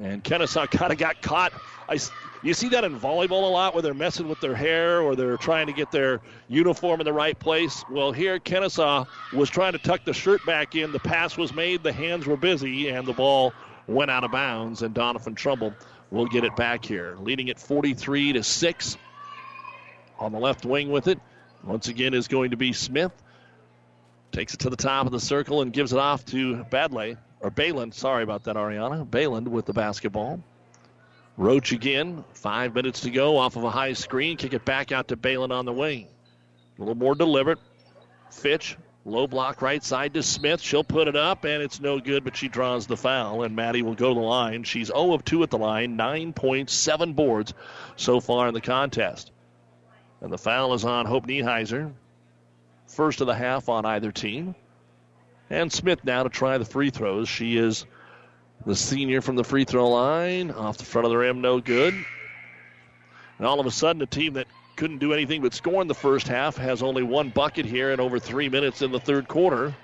And Kenesaw kind of got caught. I, you see that in volleyball a lot where they're messing with their hair or they're trying to get their uniform in the right place. Well, here Kenesaw was trying to tuck the shirt back in. The pass was made. The hands were busy. And the ball went out of bounds. And Doniphan Trumbull will get it back here. Leading it forty-three to six. On the left wing with it, once again, is going to be Smith. Takes it to the top of the circle and gives it off to Badley, or Balin, sorry about that, Ariana. Balin with the basketball. Roach again, five minutes to go off of a high screen. Kick it back out to Balin on the wing. A little more deliberate. Fitch, low block right side to Smith. She'll put it up, and it's no good, but she draws the foul, and Maddie will go to the line. She's zero of two at the line, nine points, seven boards so far in the contest. And the foul is on Hope Nienheiser. First of the half on either team. And Smith now to try the free throws. She is the senior from the free throw line. Off the front of the rim, no good. And all of a sudden, a team that couldn't do anything but score in the first half has only one bucket here in over three minutes in the third quarter.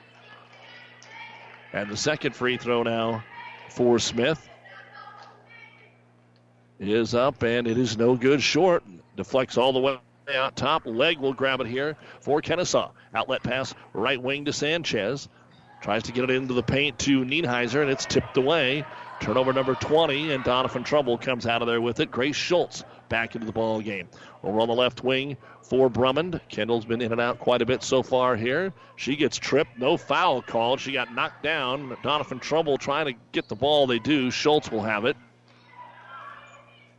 And the second free throw now for Smith is up, and it is no good short. Deflects all the way out top. Legg will grab it here for Kenesaw. Outlet pass right wing to Sanchez. Tries to get it into the paint to Nienheiser, and it's tipped away. Turnover number twenty, and Doniphan Trumbull comes out of there with it. Grace Schultz back into the ball game. Over on the left wing for Drummond. Kendall's been in and out quite a bit so far here. She gets tripped. No foul called. She got knocked down. Doniphan Trumbull trying to get the ball. They do. Schultz will have it.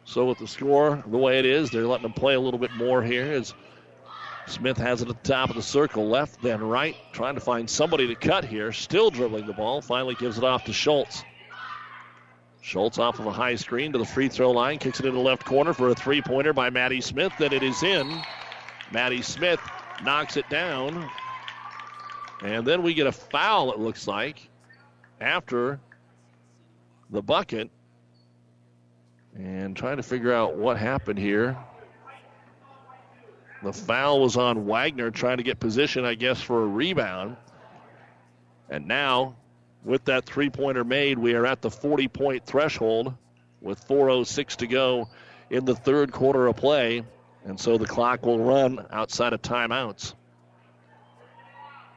So with the score the way it is, they're letting them play a little bit more here as Smith has it at the top of the circle, left then right, trying to find somebody to cut here, still dribbling the ball, finally gives it off to Schultz. Schultz off of a high screen to the free throw line, kicks it into the left corner for a three-pointer by Maddie Smith, then it is in. Maddie Smith knocks it down, and then we get a foul, it looks like, after the bucket. And trying to figure out what happened here. The foul was on Wagner trying to get position, I guess, for a rebound. And now, with that three-pointer made, we are at the forty-point threshold. with four oh six to go in the third quarter of play. And so the clock will run outside of timeouts.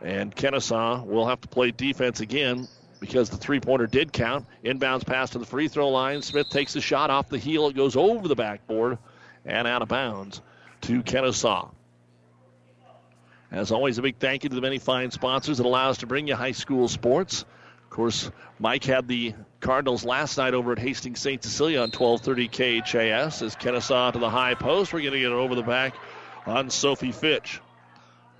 And Kenesaw will have to play defense again because the three-pointer did count. Inbounds pass to the free throw line. Smith takes the shot off the heel. It goes over the backboard and out of bounds to Kenesaw. As always, a big thank you to the many fine sponsors that allow us to bring you high school sports. Of course, Mike had the Cardinals last night over at Hastings Saint Cecilia on twelve thirty K H A S. As Kenesaw to the high post, we're going to get it over the back on Sophie Fitch.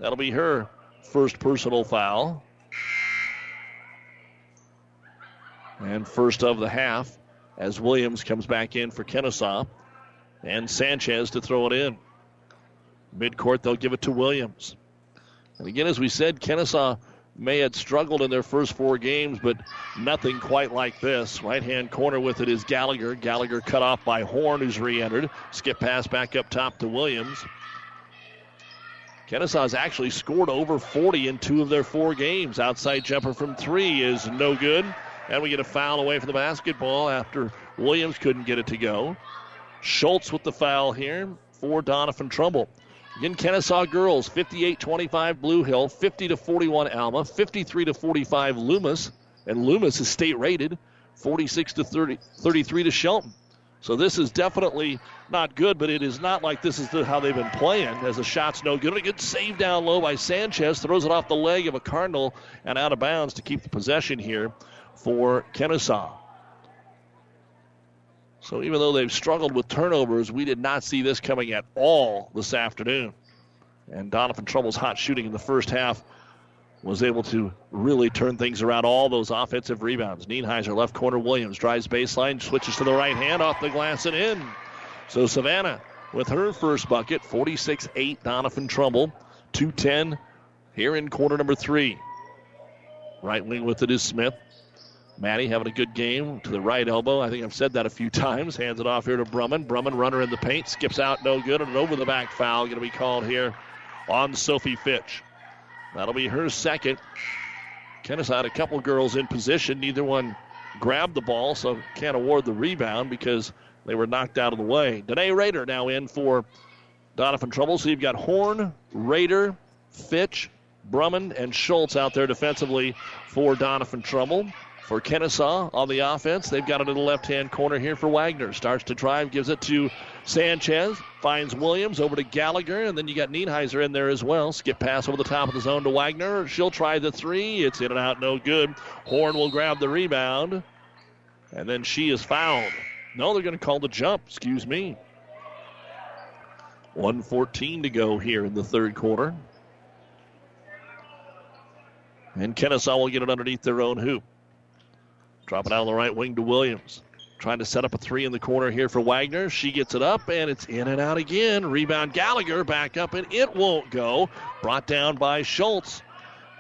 That'll be her first personal foul. And first of the half as Williams comes back in for Kenesaw. And Sanchez to throw it in. Midcourt, they'll give it to Williams. And again, as we said, Kenesaw may have struggled in their first four games, but nothing quite like this. Right-hand corner with it is Gallagher. Gallagher cut off by Horn, who's re-entered. Skip pass back up top to Williams. Kenesaw's actually scored over forty in two of their four games. Outside jumper from three is no good. And we get a foul away from the basketball after Williams couldn't get it to go. Schultz with the foul here for Doniphan Trumbull. Again, Kenesaw girls, fifty-eight twenty-five Blue Hill, fifty to forty-one Alma, fifty-three to forty-five Loomis, and Loomis is state rated, forty-six to thirty-three to Shelton. So this is definitely not good, but it is not like this is the, how they've been playing, as the shot's no good. A good save down low by Sanchez, throws it off the leg of a Cardinal and out of bounds to keep the possession here for Kenesaw. So even though they've struggled with turnovers, we did not see this coming at all this afternoon. And Doniphan Trumble's hot shooting in the first half was able to really turn things around, all those offensive rebounds. Nienheiser, left corner, Williams drives baseline, switches to the right hand, off the glass and in. So Savannah with her first bucket, forty-six eight Doniphan Trumbull, two ten here in quarter number three. Right wing with it is Smith. Maddie having a good game to the right elbow. I think I've said that a few times. Hands it off here to Brumman. Brumman, runner in the paint. Skips out, no good. And an over-the-back foul going to be called here on Sophie Fitch. That'll be her second. Kenesaw had a couple girls in position. Neither one grabbed the ball, so can't award the rebound because they were knocked out of the way. Danae Rader now in for Doniphan Trumbull. So you've got Horn, Rader, Fitch, Brumman, and Schultz out there defensively for Doniphan Trumbull. For Kenesaw on the offense, they've got it in the left-hand corner here for Wagner. Starts to drive, gives it to Sanchez, finds Williams over to Gallagher, and then you got Nienheiser in there as well. Skip pass over the top of the zone to Wagner. She'll try the three. It's in and out, no good. Horn will grab the rebound, and then she is fouled. No, they're going to call the jump, excuse me. one fourteen to go here in the third quarter. And Kenesaw will get it underneath their own hoop. Drop it out on the right wing to Williams. Trying to set up a three in the corner here for Wagner. She gets it up, and it's in and out again. Rebound Gallagher back up, and it won't go. Brought down by Schultz.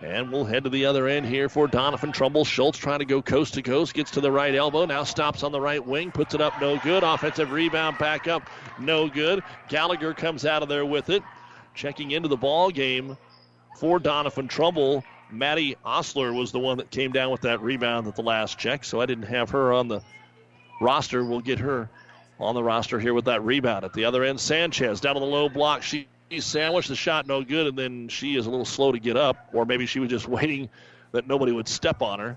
And we'll head to the other end here for Doniphan Trumbull. Schultz trying to go coast to coast. Gets to the right elbow. Now stops on the right wing. Puts it up, no good. Offensive rebound back up, no good. Gallagher comes out of there with it. Checking into the ball game for Doniphan Trumbull. Maddie Osler was the one that came down with that rebound at the last check, so I didn't have her on the roster. We'll get her on the roster here with that rebound. At the other end, Sanchez down to the low block. She sandwiched the shot, no good, and then she is a little slow to get up, or maybe she was just waiting that nobody would step on her.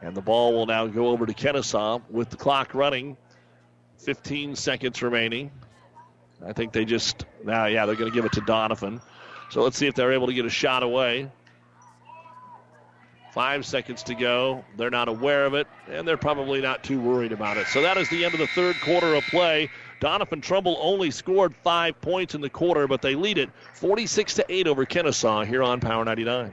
And the ball will now go over to Kenesaw with the clock running. fifteen seconds remaining. I think they just, now, yeah, they're going to give it to Doniphan. So let's see if they're able to get a shot away. Five seconds to go. They're not aware of it, and they're probably not too worried about it. So that is the end of the third quarter of play. Doniphan Trumbull only scored five points in the quarter, but they lead it forty-six to eight over Kenesaw here on Power ninety-nine.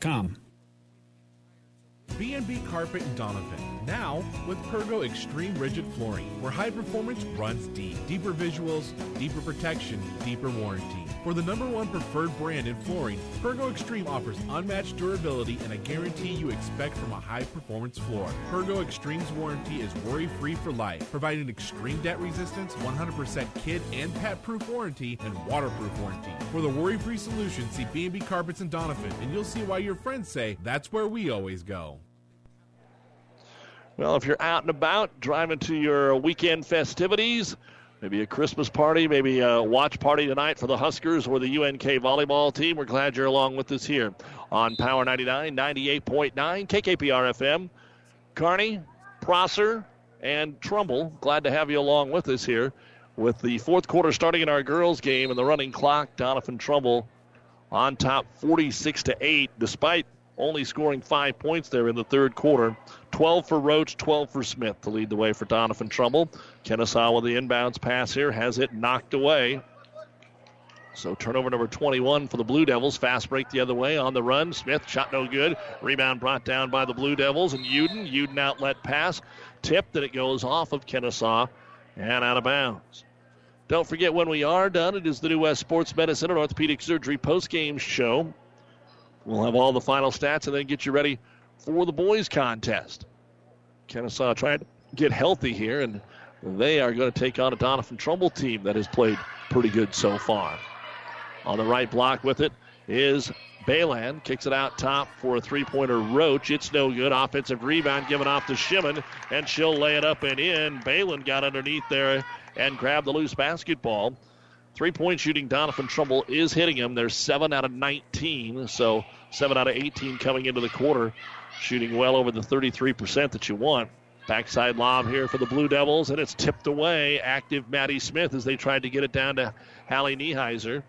com. B and B Carpet in Doniphan, now with Pergo Extreme Rigid Flooring, where high performance runs deep. Deeper visuals, deeper protection, deeper warranty. For the number one preferred brand in flooring, Pergo Extreme offers unmatched durability and a guarantee you expect from a high-performance floor. Pergo Extreme's warranty is worry-free for life, providing extreme debt resistance, one hundred percent kid and pet-proof warranty, and waterproof warranty. For the worry-free solution, see B and B Carpets in Doniphan, and you'll see why your friends say, that's where we always go. Well, if you're out and about, driving to your weekend festivities, maybe a Christmas party, maybe a watch party tonight for the Huskers or the U N K volleyball team. We're glad you're along with us here on Power ninety-nine, ninety-eight point nine, K K P R F M. Kearney, Prosser, and Trumbull, glad to have you along with us here with the fourth quarter starting in our girls' game and the running clock. Doniphan Trumbull on top forty-six to eight, despite only scoring five points there in the third quarter. twelve for Roach, twelve for Smith to lead the way for Doniphan Trumbull. Kenesaw with the inbounds pass here has it knocked away. So turnover number twenty-one for the Blue Devils. Fast break the other way on the run. Smith shot no good. Rebound brought down by the Blue Devils and Uden. Uden outlet pass. Tipped and it goes off of Kenesaw and out of bounds. Don't forget when we are done, it is the New West Sports Medicine and Orthopedic Surgery postgame show. We'll have all the final stats and then get you ready for the boys' contest. Kenesaw trying to get healthy here, and they are going to take on a Doniphan Trumbull team that has played pretty good so far. On the right block with it is Bayland. Kicks it out top for a three-pointer Roach. It's no good. Offensive rebound given off to Shimon, and she'll lay it up and in. Bayland got underneath there and grabbed the loose basketball. Three-point shooting, Doniphan Trumbull is hitting them. They're seven out of nineteen, so seven out of eighteen coming into the quarter, shooting well over the thirty-three percent that you want. Backside lob here for the Blue Devils, and it's tipped away. Active Maddie Smith as they tried to get it down to Hallie Niehiser.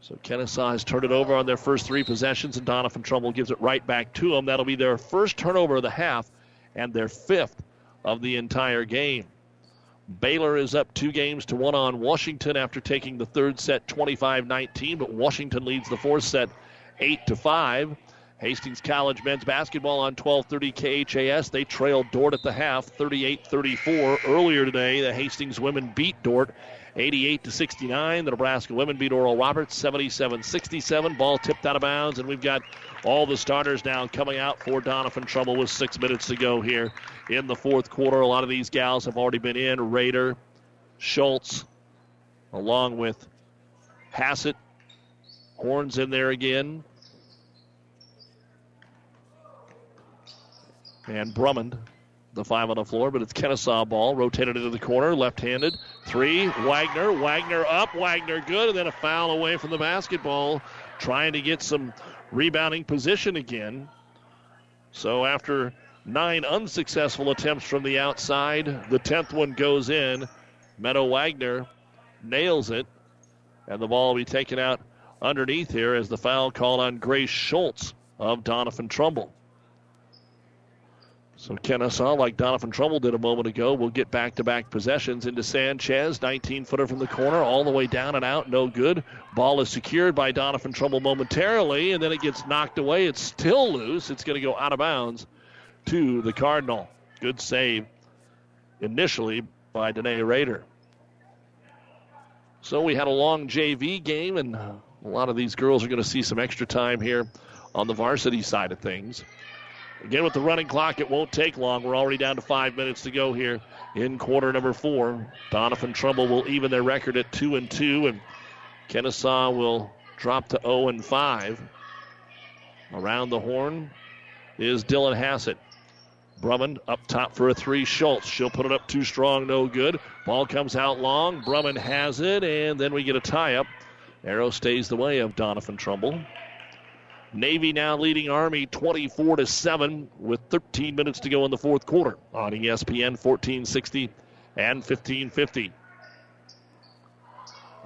So Kenesaw has turned it over on their first three possessions, and Doniphan Trumbull gives it right back to them. That'll be their first turnover of the half and their fifth of the entire game. Baylor is up two games to one on Washington after taking the third set twenty-five nineteen, but Washington leads the fourth set eight to five. Hastings College men's basketball on twelve thirty K H A S. They trailed Dordt at the half, thirty-eight thirty-four. Earlier today, the Hastings women beat Dordt eighty-eight to sixty-nine. The Nebraska women beat Oral Roberts seventy-seven sixty-seven. Ball tipped out of bounds, and we've got all the starters now coming out for Doniphan Trumbull with six minutes to go here in the fourth quarter. A lot of these gals have already been in. Rader, Schultz, along with Hassett. Horns in there again. And Brummond, the five on the floor, but it's Kenesaw ball. Rotated into the corner, left-handed. Three, Wagner. Wagner up. Wagner good, and then a foul away from the basketball. Trying to get some rebounding position again. So after nine unsuccessful attempts from the outside, the tenth one goes in. Meadow Wagner nails it, and the ball will be taken out underneath here as the foul called on Grace Schultz of Doniphan Trumbull. So Kenesaw, like Doniphan Trumbull did a moment ago, will get back-to-back possessions into Sanchez. nineteen-footer from the corner, all the way down and out, no good. Ball is secured by Doniphan Trumbull momentarily, and then it gets knocked away. It's still loose. It's going to go out of bounds to the Cardinal. Good save initially by Danae Rader. So we had a long J V game, and a lot of these girls are going to see some extra time here on the varsity side of things. Again, with the running clock, it won't take long. We're already down to five minutes to go here in quarter number four. Doniphan Trumbull will even their record at two and two, and Kenesaw will drop to zero and five. Around the horn is Dylan Hassett. Brummond up top for a three. Schultz, she'll put it up too strong, no good. Ball comes out long. Brummond has it, and then we get a tie-up. Arrow stays the way of Doniphan Trumbull. Navy now leading Army twenty-four to seven with thirteen minutes to go in the fourth quarter on E S P N fourteen sixty and fifteen fifty.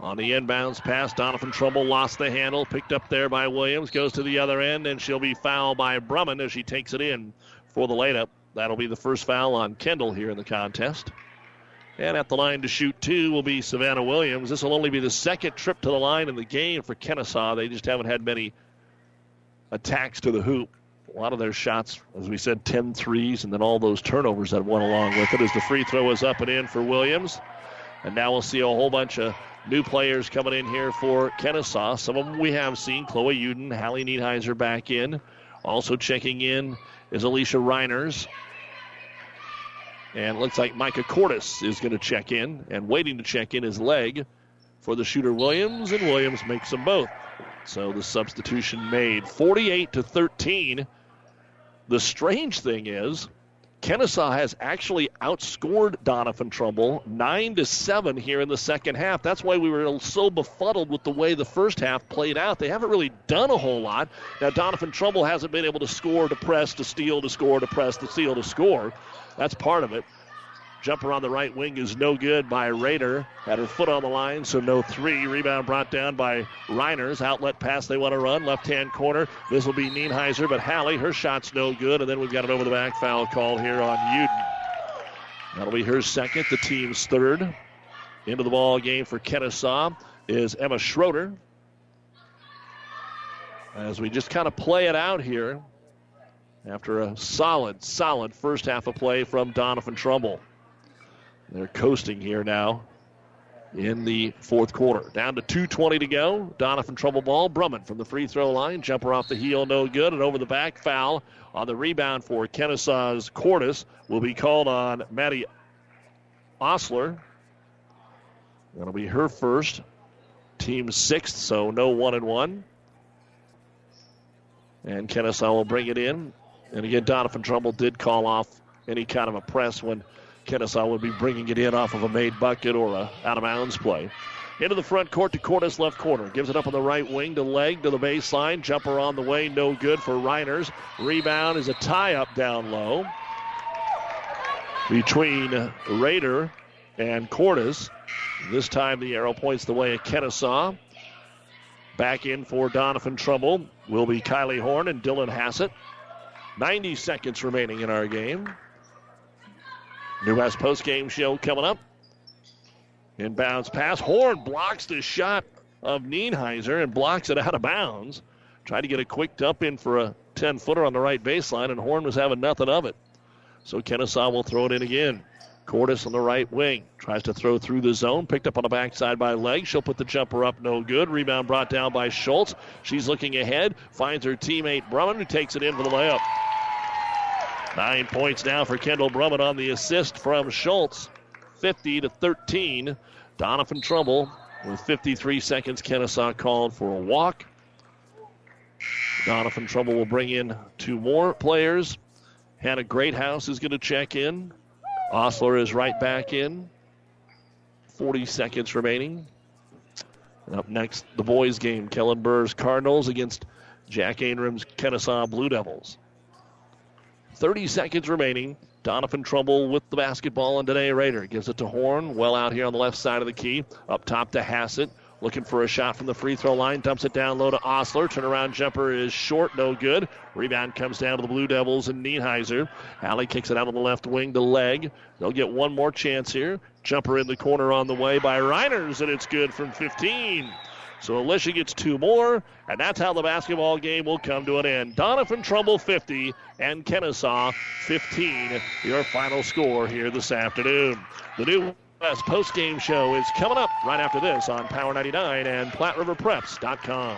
On the inbounds pass, Doniphan Trumbull lost the handle, picked up there by Williams, goes to the other end, and she'll be fouled by Brummond as she takes it in for the layup. That'll be the first foul on Kendall here in the contest. And at the line to shoot two will be Savannah Williams. This will only be the second trip to the line in the game for Kenesaw. They just haven't had many attacks to the hoop A lot of their shots, as we said, ten threes, and then all those turnovers that went along with it as the free throw is up and in for Williams. And now we'll see a whole bunch of new players coming in here for Kenesaw. Some of them we have seen. Chloe Uden, Hallie Niedheiser back in. Also checking in is Alicia Reiners. And it looks like Micah Cordes is going to check in. And waiting to check in is Legg for the shooter Williams. And Williams makes them both. So the substitution made. forty-eight to thirteen. The strange thing is, Kenesaw has actually outscored Doniphan Trumbull nine to seven here in the second half. That's why we were so befuddled with the way the first half played out. They haven't really done a whole lot. Now, Doniphan Trumbull hasn't been able to score, to press, to steal, to score, to press, to steal, to score. That's part of it. Jumper on the right wing is no good by Rader. Had her foot on the line, so no three. Rebound brought down by Reiners. Outlet pass they want to run. Left-hand corner. This will be Nienheiser, but Hallie, her shot's no good. And then we've got an over-the-back foul call here on Uden. That'll be her second, the team's third. Into the ball game for Kenesaw is Emma Schroeder. As we just kind of play it out here after a solid, solid first half of play from Doniphan Trumbull. They're coasting here now in the fourth quarter. Down to two twenty to go. Doniphan Trumbull ball. Brumman from the free throw line. Jumper off the heel, no good. And over the back foul on the rebound for Kenesaw's Cordes will be called on Maddie Osler. That'll be her first. Team sixth, so no one and one. And Kenesaw will bring it in. And again, Doniphan Trumbull did call off any kind of a press when Kenesaw would be bringing it in off of a made bucket or a out-of-bounds play. Into the front court to Cordes, left corner. Gives it up on the right wing to Legg to the baseline. Jumper on the way, no good for Reiners. Rebound is a tie-up down low between Rader and Cordes. This time the arrow points the way at Kenesaw. Back in for Doniphan Trumbull will be Kylie Horn and Dylan Hassett. ninety seconds remaining in our game. New West postgame show coming up. Inbounds pass. Horn blocks the shot of Nienheiser and blocks it out of bounds. Tried to get a quick dump in for a ten-footer on the right baseline, and Horn was having nothing of it. So Kenesaw will throw it in again. Cordes on the right wing. Tries to throw through the zone. Picked up on the backside by Legg. She'll put the jumper up. No good. Rebound brought down by Schultz. She's looking ahead. Finds her teammate Brumman, who takes it in for the layup. Nine points now for Kendall Brumman on the assist from Schultz. fifty to thirteen. Doniphan Trumbull with fifty-three seconds. Kenesaw called for a walk. Doniphan Trumbull will bring in two more players. Hannah Greathouse is going to check in. Osler is right back in. forty seconds remaining. And up next, the boys' game. Kellen Burr's Cardinals against Jack Aingram's Kenesaw Blue Devils. thirty seconds remaining. Doniphan Trumbull with the basketball, and Danae Rader gives it to Horn. Well out here on the left side of the key. Up top to Hassett. Looking for a shot from the free throw line. Dumps it down low to Osler. Turnaround jumper is short. No good. Rebound comes down to the Blue Devils and Nienheiser. Hallie kicks it out on the left wing to Legg. They'll get one more chance here. Jumper in the corner on the way by Reiners, and it's good from fifteen. So Alicia gets two more, and that's how the basketball game will come to an end. Doniphan Trumbull fifty and Kenesaw fifteen, your final score here this afternoon. The New West postgame show is coming up right after this on Power ninety-nine and Platte River Preps dot com.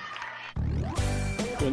When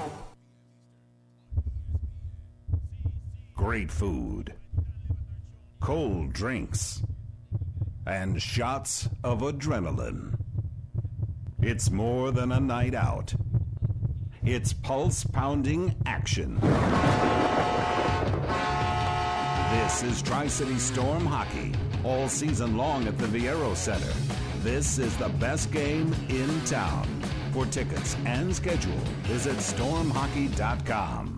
Great food, cold drinks, and shots of adrenaline. It's more than a night out. It's pulse-pounding action. This is Tri-City Storm Hockey, all season long at the Viero Center. This is the best game in town. For tickets and schedule, visit storm hockey dot com.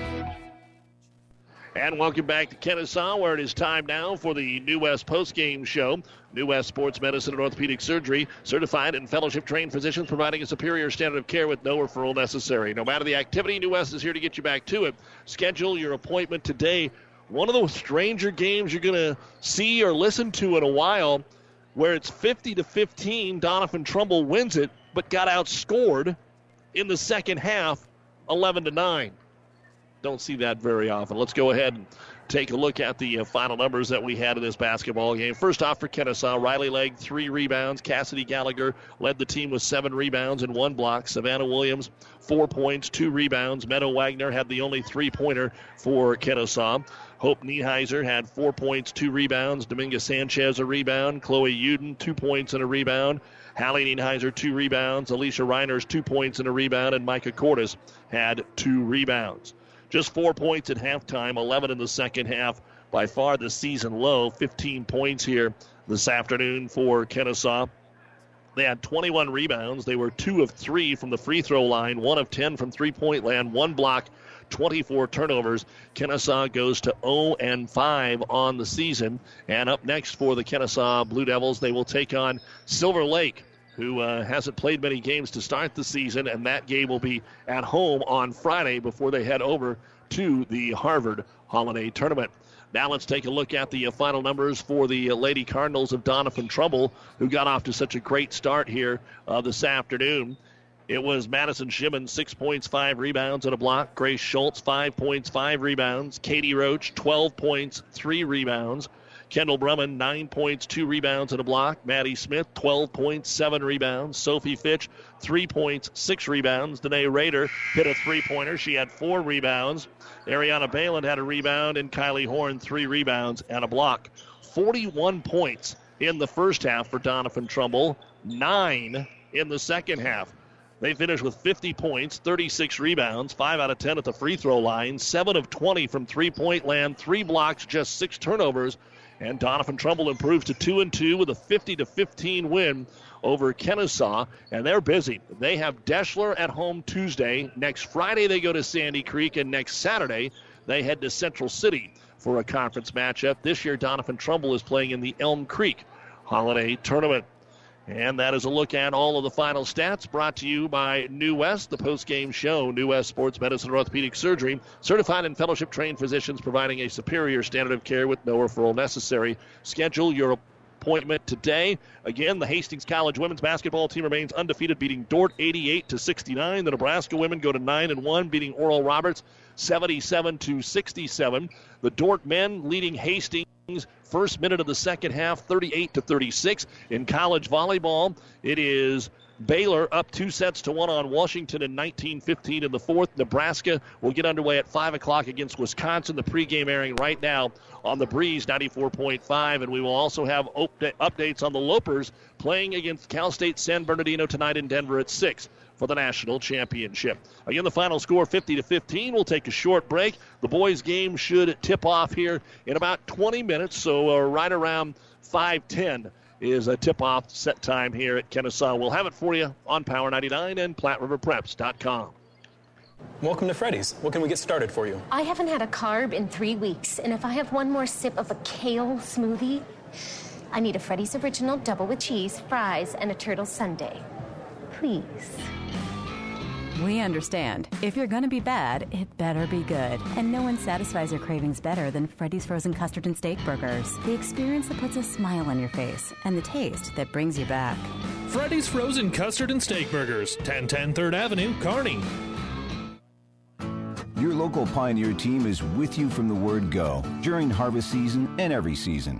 And welcome back to Kenesaw, where it is time now for the New West postgame show. New West Sports Medicine and Orthopedic Surgery, certified and fellowship-trained physicians providing a superior standard of care with no referral necessary. No matter the activity, New West is here to get you back to it. Schedule your appointment today. One of those stranger games you're going to see or listen to in a while, where it's fifty to fifteen, Doniphan Trumbull wins it, but got outscored in the second half, eleven to nine. Don't see that very often. Let's go ahead and take a look at the uh, final numbers that we had in this basketball game. First off for Kenesaw, Riley Legg, three rebounds. Cassidy Gallagher led the team with seven rebounds and one block. Savannah Williams, four points, two rebounds. Meadow Wagner had the only three-pointer for Kenesaw. Hope Nieheiser had four points, two rebounds. Dominguez Sanchez, a rebound. Chloe Uden, two points and a rebound. Hallie Nieheiser, two rebounds. Alicia Reiners, two points and a rebound. And Micah Cordes had two rebounds. Just four points at halftime, eleven in the second half. By far the season low, fifteen points here this afternoon for Kenesaw. They had twenty-one rebounds. They were two of three from the free throw line, one of ten from three-point land, one block, twenty-four turnovers. Kenesaw goes to oh and five on the season. And up next for the Kenesaw Blue Devils, they will take on Silver Lake, who uh, hasn't played many games to start the season, and that game will be at home on Friday before they head over to the Harvard Holiday Tournament. Now let's take a look at the uh, final numbers for the uh, Lady Cardinals of Doniphan Trumbull, who got off to such a great start here uh, this afternoon. It was Madison Shimon, six points, five rebounds, and a block. Grace Schultz, five points, five rebounds. Katie Roach, twelve points, three rebounds. Kendall Brumman, nine points, two rebounds, and a block. Maddie Smith, twelve points, seven rebounds. Sophie Fitch, three points, six rebounds. Danae Rader hit a three-pointer. She had four rebounds. Ariana Balin had a rebound, and Kylie Horn, three rebounds and a block. forty-one points in the first half for Doniphan Trumbull, nine in the second half. They finished with fifty points, thirty-six rebounds, five out of ten at the free throw line, seven of twenty from three-point land, three blocks, just six turnovers. And Doniphan Trumbull improves to two and two with a fifty to fifteen win over Kenesaw. And they're busy. They have Deschler at home Tuesday. Next Friday, they go to Sandy Creek. And next Saturday, they head to Central City for a conference matchup. This year, Doniphan Trumbull is playing in the Elm Creek Holiday Tournament. And that is a look at all of the final stats brought to you by New West, the post-game show. New West Sports Medicine and Orthopedic Surgery, certified and fellowship-trained physicians providing a superior standard of care with no referral necessary. Schedule your appointment today. Again, the Hastings College women's basketball team remains undefeated, beating Dordt eighty-eight to sixty-nine. The Nebraska women go to nine and one, beating Oral Roberts seventy-seven to sixty-seven. The Dordt men leading Hastings. First minute of the second half, thirty-eight to thirty-six. In college volleyball, it is Baylor up two sets to one on Washington in nineteen fifteen in the fourth. Nebraska will get underway at five o'clock against Wisconsin. The pregame airing right now on the Breeze ninety-four point five. And we will also have op- updates on the Lopers playing against Cal State San Bernardino tonight in Denver at six for the national championship. Again, the final score fifty to fifteen. We'll take a short break. The boys' game should tip off here in about twenty minutes, so uh, right around five ten is a tip-off set time here at Kenesaw. We'll have it for you on Power ninety-nine and Platte River Preps dot com. Welcome to Freddy's. What can we get started for you? I haven't had a carb in three weeks, and if I have one more sip of a kale smoothie, I need a Freddy's Original Double with cheese, fries, and a turtle sundae. Please. We understand. If you're going to be bad, it better be good. And no one satisfies your cravings better than Freddy's Frozen Custard and Steak Burgers. The experience that puts a smile on your face and the taste that brings you back. Freddy's Frozen Custard and Steak Burgers, ten ten third Avenue, Kearney. Your local Pioneer team is with you from the word go during harvest season and every season.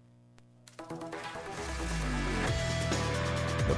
The